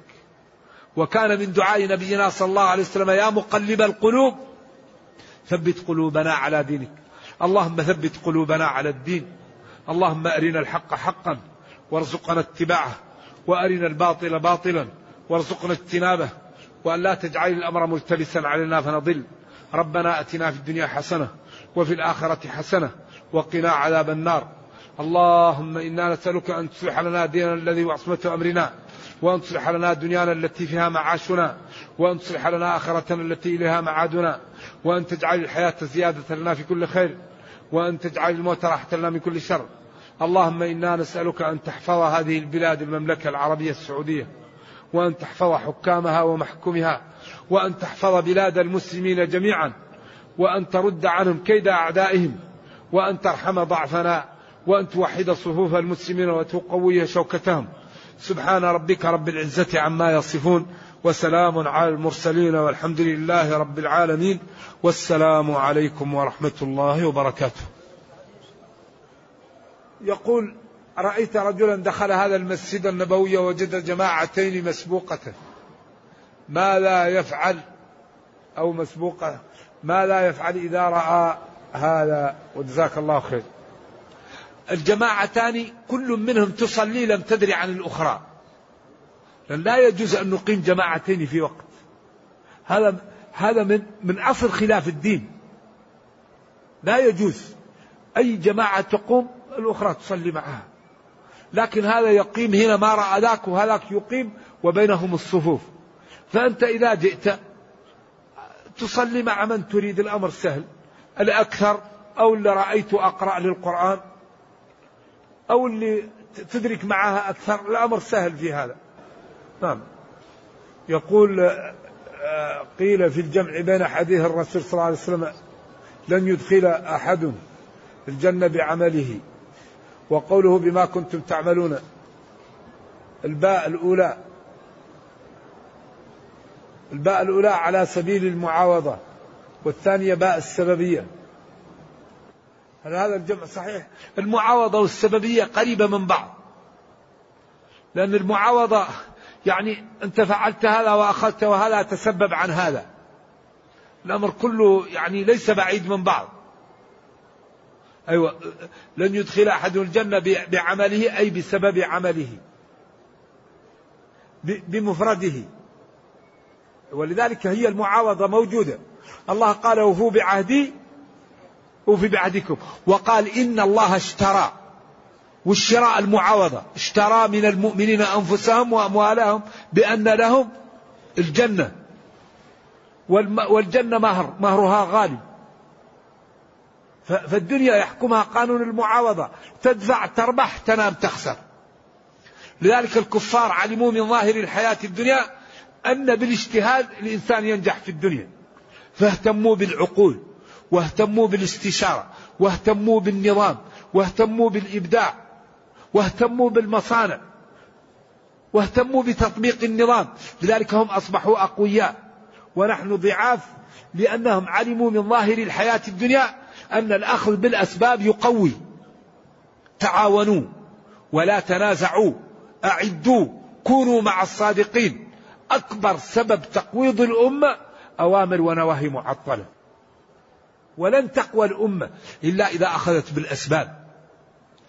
وكان من دعاء نبينا صلى الله عليه وسلم يا مقلب القلوب ثبت قلوبنا على دينك، اللهم ثبت قلوبنا على الدين، اللهم أرنا الحق حقا وارزقنا اتباعه، وأرنا الباطل باطلا وارزقنا اجتنابه، وأن لا تجعل الأمر ملتبسا علينا فنضل. ربنا أتنا في الدنيا حسنة وفي الآخرة حسنة وقنا عذاب النار. اللهم إنا نسألك أن تصلح لنا ديننا الذي هو عصمة أمرنا، وأن تصلح لنا دنيانا التي فيها معاشنا، وأن تصلح لنا آخرتنا التي إليها معادنا، وأن تجعل الحياة زيادة لنا في كل خير، وأن تجعل الموت راحة لنا من كل شر. اللهم إنا نسألك أن تحفظ هذه البلاد المملكة العربية السعودية، وأن تحفظ حكامها ومحكمها، وأن تحفظ بلاد المسلمين جميعا، وأن ترد عنهم كيد أعدائهم، وأن ترحم ضعفنا، وأن توحد صفوف المسلمين وتقوي شوكتهم. سبحان ربك رب العزة عما يصفون، وسلام على المرسلين، والحمد لله رب العالمين، والسلام عليكم ورحمة الله وبركاته. يقول رأيت رجلا دخل هذا المسجد النبوي وجد جماعتين مسبوقة، ما لا يفعل إذا رأى هذا؟ وجزاك الله خير. الجماعتان كل منهم تصلي لم تدري عن الأخرى، لأن لا يجوز أن نقيم جماعتين في وقت هذا من أصل خلاف الدين، لا يجوز أي جماعة تقوم الأخرى تصلي معها. لكن هذا يقيم هنا ما رأى ذاك، وهذاك يقيم وبينهم الصفوف، فأنت إذا جئت تصلي مع من تريد، الأمر سهل. الأكثر أو اللي رأيت أقرأ للقرآن أو اللي تدرك معها أكثر، الأمر سهل في هذا. نعم. يقول قيل في الجمع بين حديث الرسول صلى الله عليه وسلم لن يدخل أحد الجنة بعمله، وقوله بما كنتم تعملون، الباء الأولى على سبيل المعاوضة، والثانية باء السببية. هذا الجمع صحيح. المعاوضة والسببية قريبة من بعض، لأن المعاوضة يعني أنت فعلت هذا وأخذت وهذا تسبب عن هذا، الأمر كله يعني ليس بعيد من بعض. أيوة، لن يدخل أحد الجنة بعمله أي بسبب عمله بمفرده، ولذلك هي المعاوضة موجودة. الله قال وفوا بعهدي وفي بعهدكم، وقال إن الله اشترى، والشراء المعاوضة، اشترى من المؤمنين أنفسهم وأموالهم بأن لهم الجنة، والجنة مهرها غالي، فالدنيا يحكمها قانون المعاوضة، تدفع تربح، تنام تخسر. لذلك الكفار علموا من ظاهر الحياة الدنيا أن بالاجتهاد الإنسان ينجح في الدنيا، فاهتموا بالعقول، واهتموا بالاستشارة، واهتموا بالنظام، واهتموا بالإبداع، واهتموا بالمصانع، واهتموا بتطبيق النظام. لذلك هم أصبحوا أقوياء ونحن ضعاف، لأنهم علموا من ظاهر الحياة الدنيا أن الأخذ بالأسباب يقوي. تعاونوا ولا تنازعوا، أعدوا، كونوا مع الصادقين. أكبر سبب تقويض الأمة أوامر ونواهي معطلة، ولن تقوى الأمة إلا إذا أخذت بالأسباب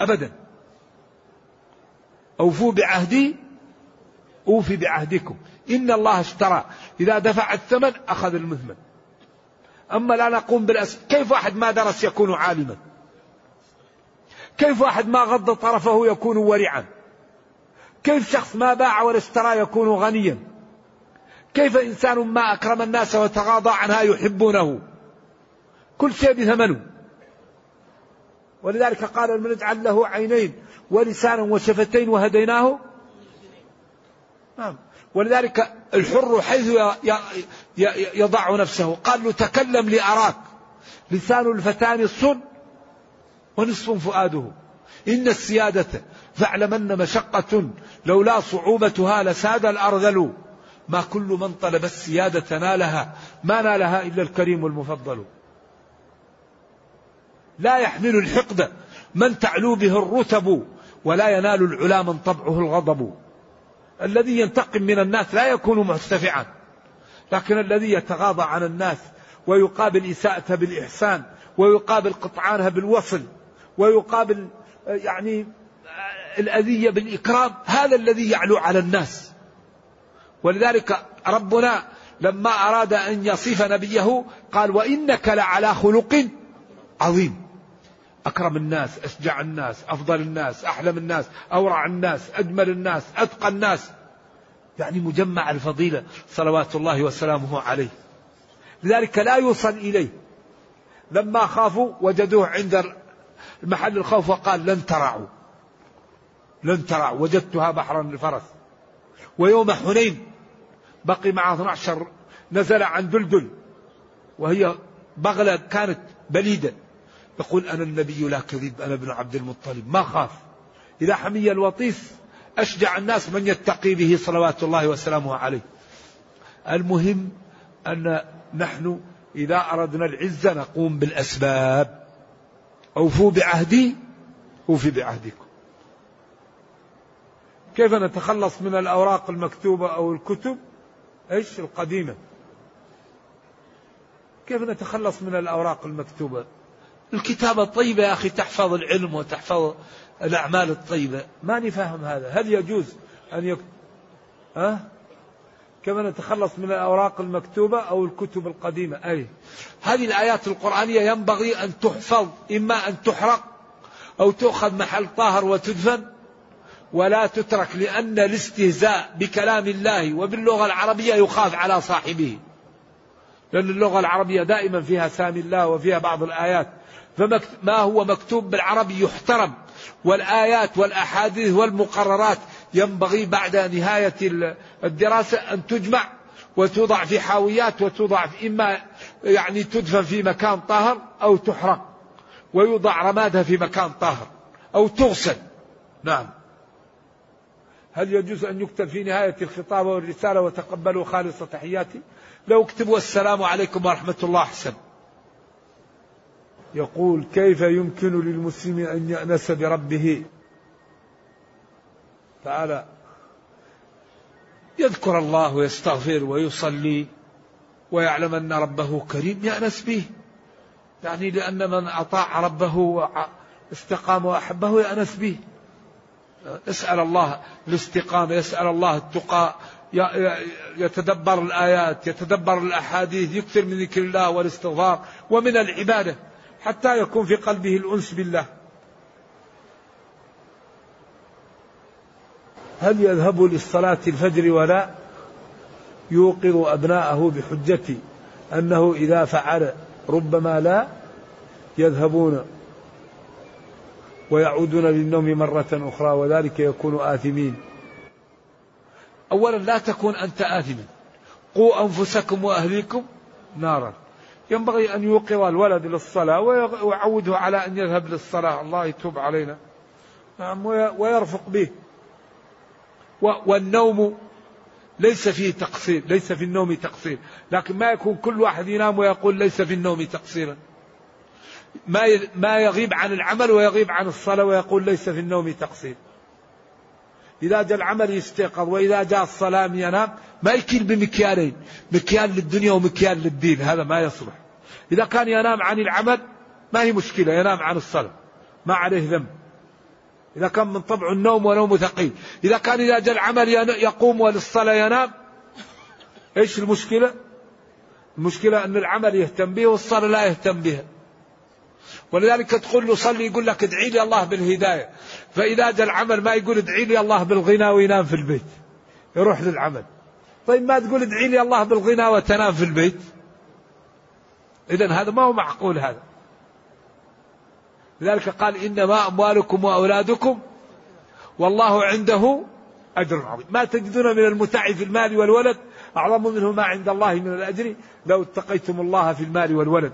أبدا. أوفوا بعهدي أوفي بعهدكم، إن الله اشترى، إذا دفع الثمن أخذ المثمن. أما لا نقوم بالأسباب، كيف واحد ما درس يكون عالما؟ كيف واحد ما غض طرفه يكون ورعا؟ كيف شخص ما باع ولا اشترى يكون غنيا؟ كيف إنسان ما أكرم الناس وتغاضى عنها يحبونه؟ كل شيء بثمنه. ولذلك قال ولنجعل له عينين ولسانا وشفتين وهديناه. ولذلك الحر حيث يضع نفسه قال له تكلم لأراك، لسان الفتان الصن ونصف فؤاده، إن السيادة فاعلمن مشقة لولا صعوبتها لساد الأرذل، ما كل من طلب السيادة نالها ما نالها إلا الكريم المفضل. لا يحمل الحقد من تعلو به الرتب، ولا ينال العلا من طبعه الغضب. الذي ينتقم من الناس لا يكون مرتفعا، لكن الذي يتغاضى عن الناس ويقابل إساءته بالإحسان، ويقابل قطعانها بالوصل، ويقابل يعني الأذية بالإكرام، هذا الذي يعلو على الناس. ولذلك ربنا لما أراد أن يصف نبيه قال وإنك لعلى خلق عظيم. أكرم الناس، أشجع الناس، أفضل الناس، أحلم الناس، أورع الناس، أجمل الناس، أتقى الناس، يعني مجمع الفضيلة صلوات الله وسلامه عليه. لذلك لا يوصل إليه. لما خافوا وجدوه عند محل الخوف وقال لن ترعوا لن ترعوا، وجدتها بحرا للفرس. ويوم حنين بقي معه 12، نزل عن دلدل وهي بغلة كانت بليدة، يقول أنا النبي لا كذب، أنا ابن عبد المطلب، ما خاف. إذا حمي الوطيس أشجع الناس من يتقي به صلوات الله وسلامه عليه. المهم أن نحن إذا أردنا العزة نقوم بالأسباب. أوفوا بعهدي أوفي بعهدكم. كيف نتخلص من الأوراق المكتوبة أو الكتب إيش القديمة؟ كيف نتخلص من الأوراق المكتوبة؟ الكتابة الطيبة يا أخي تحفظ العلم وتحفظ الأعمال الطيبة. ما نفهم هذا. هل يجوز أن كيف نتخلص من الأوراق المكتوبة أو الكتب القديمة؟ أي هذه الآيات القرآنية ينبغي أن تحفظ، إما أن تحرق أو تأخذ محل طاهر وتدفن، ولا تترك، لأن الاستهزاء بكلام الله وباللغة العربية يخاف على صاحبه، لأن اللغة العربية دائما فيها سامي الله وفيها بعض الآيات، فما هو مكتوب بالعربي يحترم، والآيات والأحاديث والمقررات ينبغي بعد نهاية الدراسة أن تجمع وتوضع في حاويات، وتوضع إما يعني تدفن في مكان طاهر أو تحرق ويوضع رمادها في مكان طاهر أو تغسل. نعم. هل يجوز أن يكتب في نهاية الخطاب والرسالة وتقبلوا خالص تحياتي؟ لو اكتبوا السلام عليكم ورحمة الله أحسن. يقول كيف يمكن للمسلم أن يأنس بربه تعالى؟ يذكر الله ويستغفر ويصلي ويعلم أن ربه كريم يأنس به، يعني لأن من أطاع ربه واستقام وأحبه يأنس به. يسأل الله الاستقامة، يسأل الله التقى، يتدبر الآيات، يتدبر الأحاديث، يكثر من ذكر الله والاستغفار ومن العبادة حتى يكون في قلبه الأنس بالله. هل يذهب للصلاة الفجر ولا يوقظ أبناءه بحجة أنه إذا فعل ربما لا يذهبون ويعودون للنوم مرة أخرى وذلك يكون آثمين. أولا لا تكون أنت آثما، قوا أنفسكم وأهليكم نارا. ينبغي أن يوقظ الولد للصلاة ويعوده على أن يذهب للصلاة، الله يتوب علينا، نعم، ويرفق به. والنوم ليس فيه تقصير، ليس في النوم تقصير، لكن ما يكون كل واحد ينام ويقول ليس في النوم تقصيرا، ما يغيب عن العمل ويغيب عن الصلاة ويقول ليس في النوم تقصير. إذا جاء العمل يستيقظ وإذا جاء الصلاة ينام، ما يكيل بمكيالين، مكيال للدنيا ومكيال للدين، هذا ما يصلح. إذا كان ينام عن العمل ما هي مشكلة، ينام عن الصلاة ما عليه ذنب، إذا كان من طبع النوم ونوم ثقيل. إذا كان إذا جاء العمل يقوم وللصلاة ينام، إيش المشكلة؟ المشكلة أن العمل يهتم به والصلاة لا يهتم بها. ولذلك تقول له صلي يقول لك ادعي لي الله بالهداية، فإذا جاء العمل ما يقول ادعي لي الله بالغنى وينام في البيت، يروح للعمل. طيب ما تقول ادعي لي الله بالغنى وتنام في البيت؟ إذن هذا ما هو معقول هذا. لذلك قال إنما أموالكم وأولادكم والله عنده أجر عظيم. ما تجدون من المتع في المال والولد أعظم منه ما عند الله من الأجر لو اتقيتم الله في المال والولد.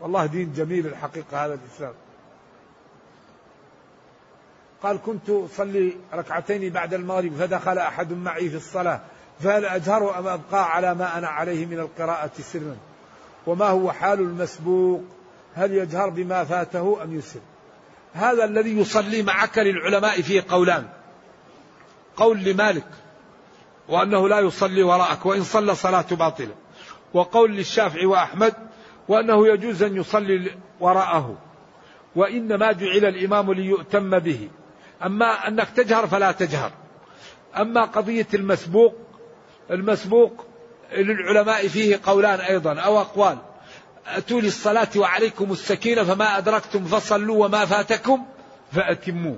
والله دين جميل الحقيقة هذا الإسلام. قال كنت أصلي ركعتين بعد المغرب فدخل أحد معي في الصلاة فهل أجهر أم أبقى على ما أنا عليه من القراءة سرا؟ وما هو حال المسبوق؟ هل يجهر بما فاته أم يسر؟ هذا الذي يصلي معك للعلماء فيه قولان. قول لمالك وأنه لا يصلي وراءك وإن صلى صلاة باطلة، وقول للشافعي وأحمد وأنه يجوز أن يصلي وراءه وإنما جعل الإمام ليؤتم به، أما أنك تجهر فلا تجهر. أما قضية المسبوق، المسبوق للعلماء فيه قولان أيضا أو أقوال. أتوا للصلاة وعليكم السكينة فما أدركتم فصلوا وما فاتكم فأتموا،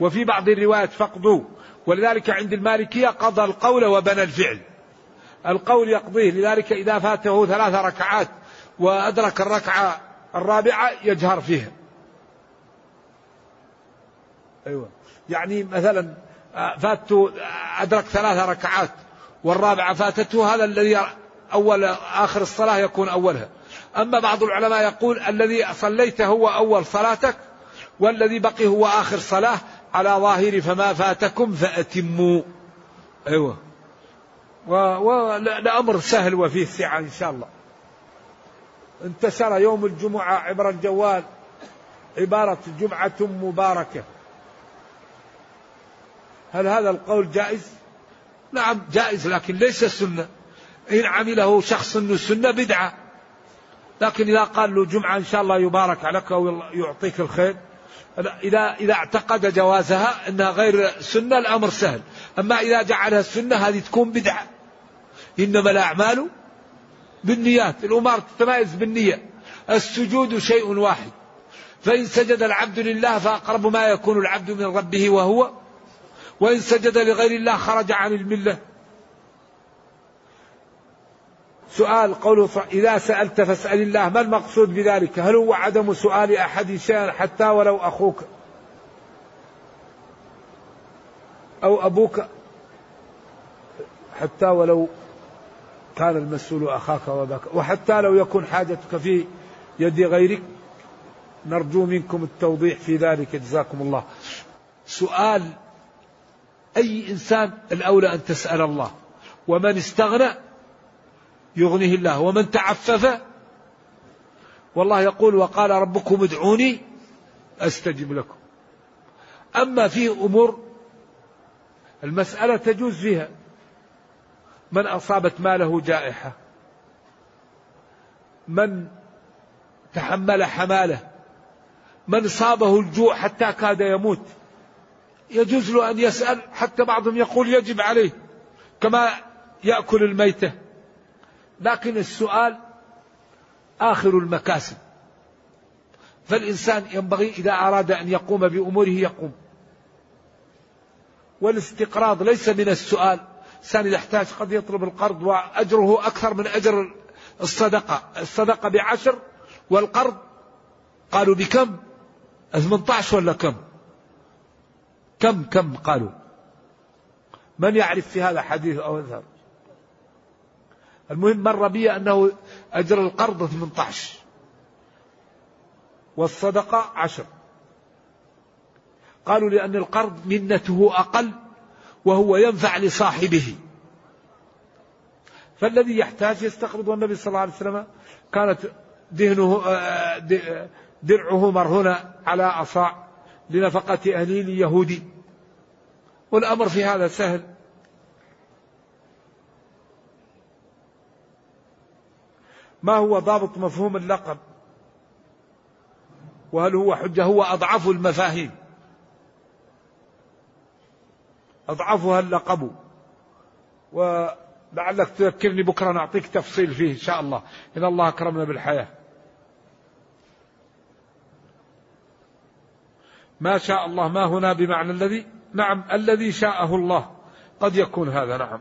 وفي بعض الروايات فقضوا. ولذلك عند المالكية قضى القول وبنى الفعل، القول يقضيه، لذلك إذا فاته 3 ركعات وأدرك الركعة 4 يجهر فيها. أيوة، يعني مثلا فاته أدرك 3 ركعات والرابعة فاتته، هذا الذي أول آخر الصلاة يكون أولها. أما بعض العلماء يقول الذي صليت هو أول صلاتك والذي بقي هو آخر صلاة على ظاهر فما فاتكم فأتموا. أيوة، والأمر سهل وفيه سعة إن شاء الله. انتشر يوم الجمعة عبر الجوال عبارة جمعة مباركة، هل هذا القول جائز؟ نعم جائز، لكن ليس سنة. إن عمله شخص أنه سنة بدعة، لكن إذا قال له جمعة إن شاء الله يبارك عليك ويعطيك الخير، إذا اعتقد جوازها أنها غير سنة الأمر سهل. أما إذا جعلها سنة هذه تكون بدعة. إنما الأعمال بالنيات، الأمور تتميز بالنية. السجود شيء واحد، فإن سجد العبد لله فأقرب ما يكون العبد من ربه وهو، وإن سجد لغير الله خرج عن الملة. سؤال قوله إذا سألت فاسأل الله، ما المقصود بذلك؟ هل هو عدم سؤال أحد شيئا حتى ولو أخوك أو أبوك، حتى ولو كان المسؤول أخاك وأباك، وحتى لو يكون حاجتك في يد غيرك؟ نرجو منكم التوضيح في ذلك جزاكم الله. سؤال أي إنسان الأولى أن تسأل الله، ومن استغنى يغنيه الله، ومن تعفف والله يقول وقال ربكم ادعوني أستجب لكم. أما فيه أمور المسألة تجوز فيها، من أصابت ماله جائحة، من تحمل حماله، من صابه الجوع حتى كاد يموت، يجوز له أن يسأل، حتى بعضهم يقول يجب عليه كما يأكل الميتة، لكن السؤال آخر المكاسب، فالإنسان ينبغي إذا أراد أن يقوم بأموره يقوم. والاستقراض ليس من السؤال، الإنسان إذا احتاج قد يطلب القرض وأجره أكثر من أجر الصدقة، الصدقة ب10 والقرض قالوا بكم 18 ولا كم قالوا، من يعرف في هذا حديث أو أثر؟ المهم مر بي أنه أجر القرض 18 والصدقة 10، قالوا لأن القرض منته أقل وهو ينفع لصاحبه، فالذي يحتاج يستقرض. والنبي صلى الله عليه وسلم كانت درعه مرهونة على أصاع لنفقة أهله اليهودي، والأمر في هذا سهل. ما هو ضابط مفهوم اللقب؟ وهل هو حجة؟ هو أضعف المفاهيم، أضعفها اللقب، ولعلك تذكرني بكرة نعطيك تفصيل فيه إن شاء الله إن الله أكرمنا بالحياة. ما شاء الله، ما هنا بمعنى الذي، نعم الذي شاءه الله، قد يكون هذا. نعم.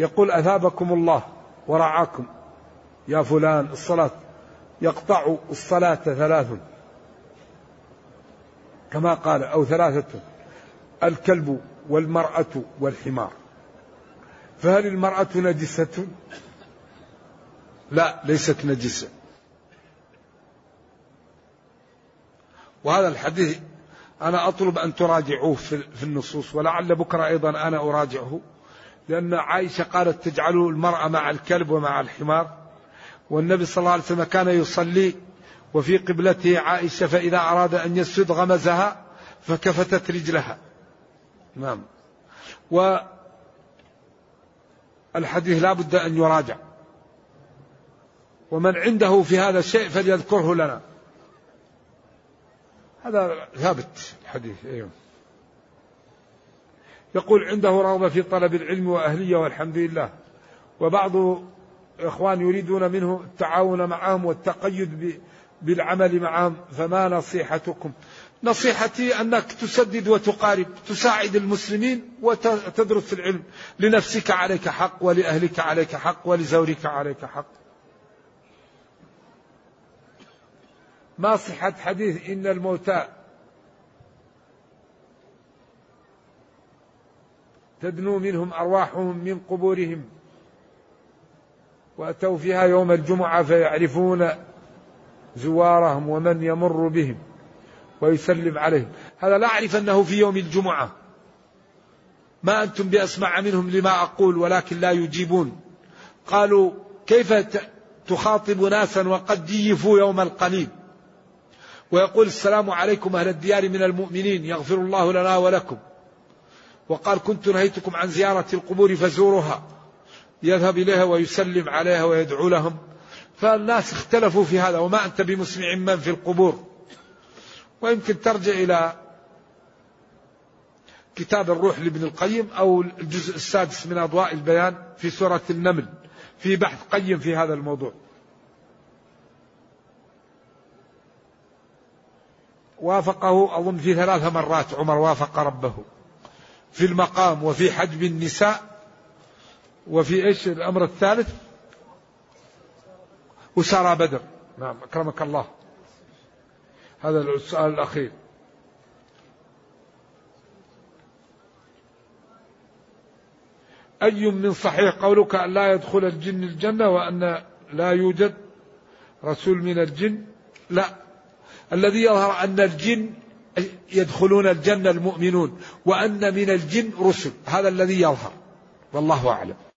يقول أثابكم الله ورعاكم يا فلان الصلاة، يقطع الصلاة 3 كما قال، أو 3، الكلب والمرأة والحمار، فهل المرأة نجسة؟ لا، ليست نجسة. وهذا الحديث أنا أطلب أن تراجعوه في النصوص، ولعل بكرة أيضا أنا أراجعه، لأن عائشة قالت تجعلوا المرأة مع الكلب ومع الحمار، والنبي صلى الله عليه وسلم كان يصلي وفي قبلته عائشة، فإذا أراد أن يسجد غمزها فكفتت رجلها. نعم. والحديث لا بد أن يراجع، ومن عنده في هذا الشيء فليذكره لنا، هذا ثابت الحديث. أيوه. يقول عنده رغبة في طلب العلم وأهلية والحمد لله، وبعض إخوان يريدون منه التعاون معهم والتقيد بالعمل معهم، فما نصيحتكم؟ نصيحتي أنك تسدد وتقارب، تساعد المسلمين وتدرس العلم، لنفسك عليك حق، ولأهلك عليك حق، ولزوجك عليك حق. ما صحة حديث إن الموتى تدنو منهم أرواحهم من قبورهم وأتوا فيها يوم الجمعة فيعرفون زوارهم ومن يمر بهم ويسلم عليهم؟ هذا لا أعرف أنه في يوم الجمعة، ما أنتم بأسمع منهم لما أقول، ولكن لا يجيبون. قالوا كيف تخاطب ناسا وقد جيفوا يوم القليل، ويقول السلام عليكم أهل الديار من المؤمنين يغفر الله لنا ولكم، وقال كنت نهيتكم عن زيارة القبور فزورها، يذهب إليها ويسلم عليها ويدعو لهم. فالناس اختلفوا في هذا، وما أنت بمسمع من في القبور. ويمكن ترجع إلى كتاب الروح لابن القيم أو الجزء 6 من أضواء البيان في سورة النمل، في بحث قيم في هذا الموضوع. وافقه أظن في 3 مرات عمر، وافق ربه في المقام وفي حجب النساء وفي إيش الأمر الثالث، وسارى بدر. نعم أكرمك الله. هذا السؤال الأخير. أي من صحيح قولك أن لا يدخل الجن الجنة وأن لا يوجد رسول من الجن؟ لا، الذي يظهر أن الجن يدخلون الجنة المؤمنون، وأن من الجن رسل، هذا الذي يظهر، والله أعلم.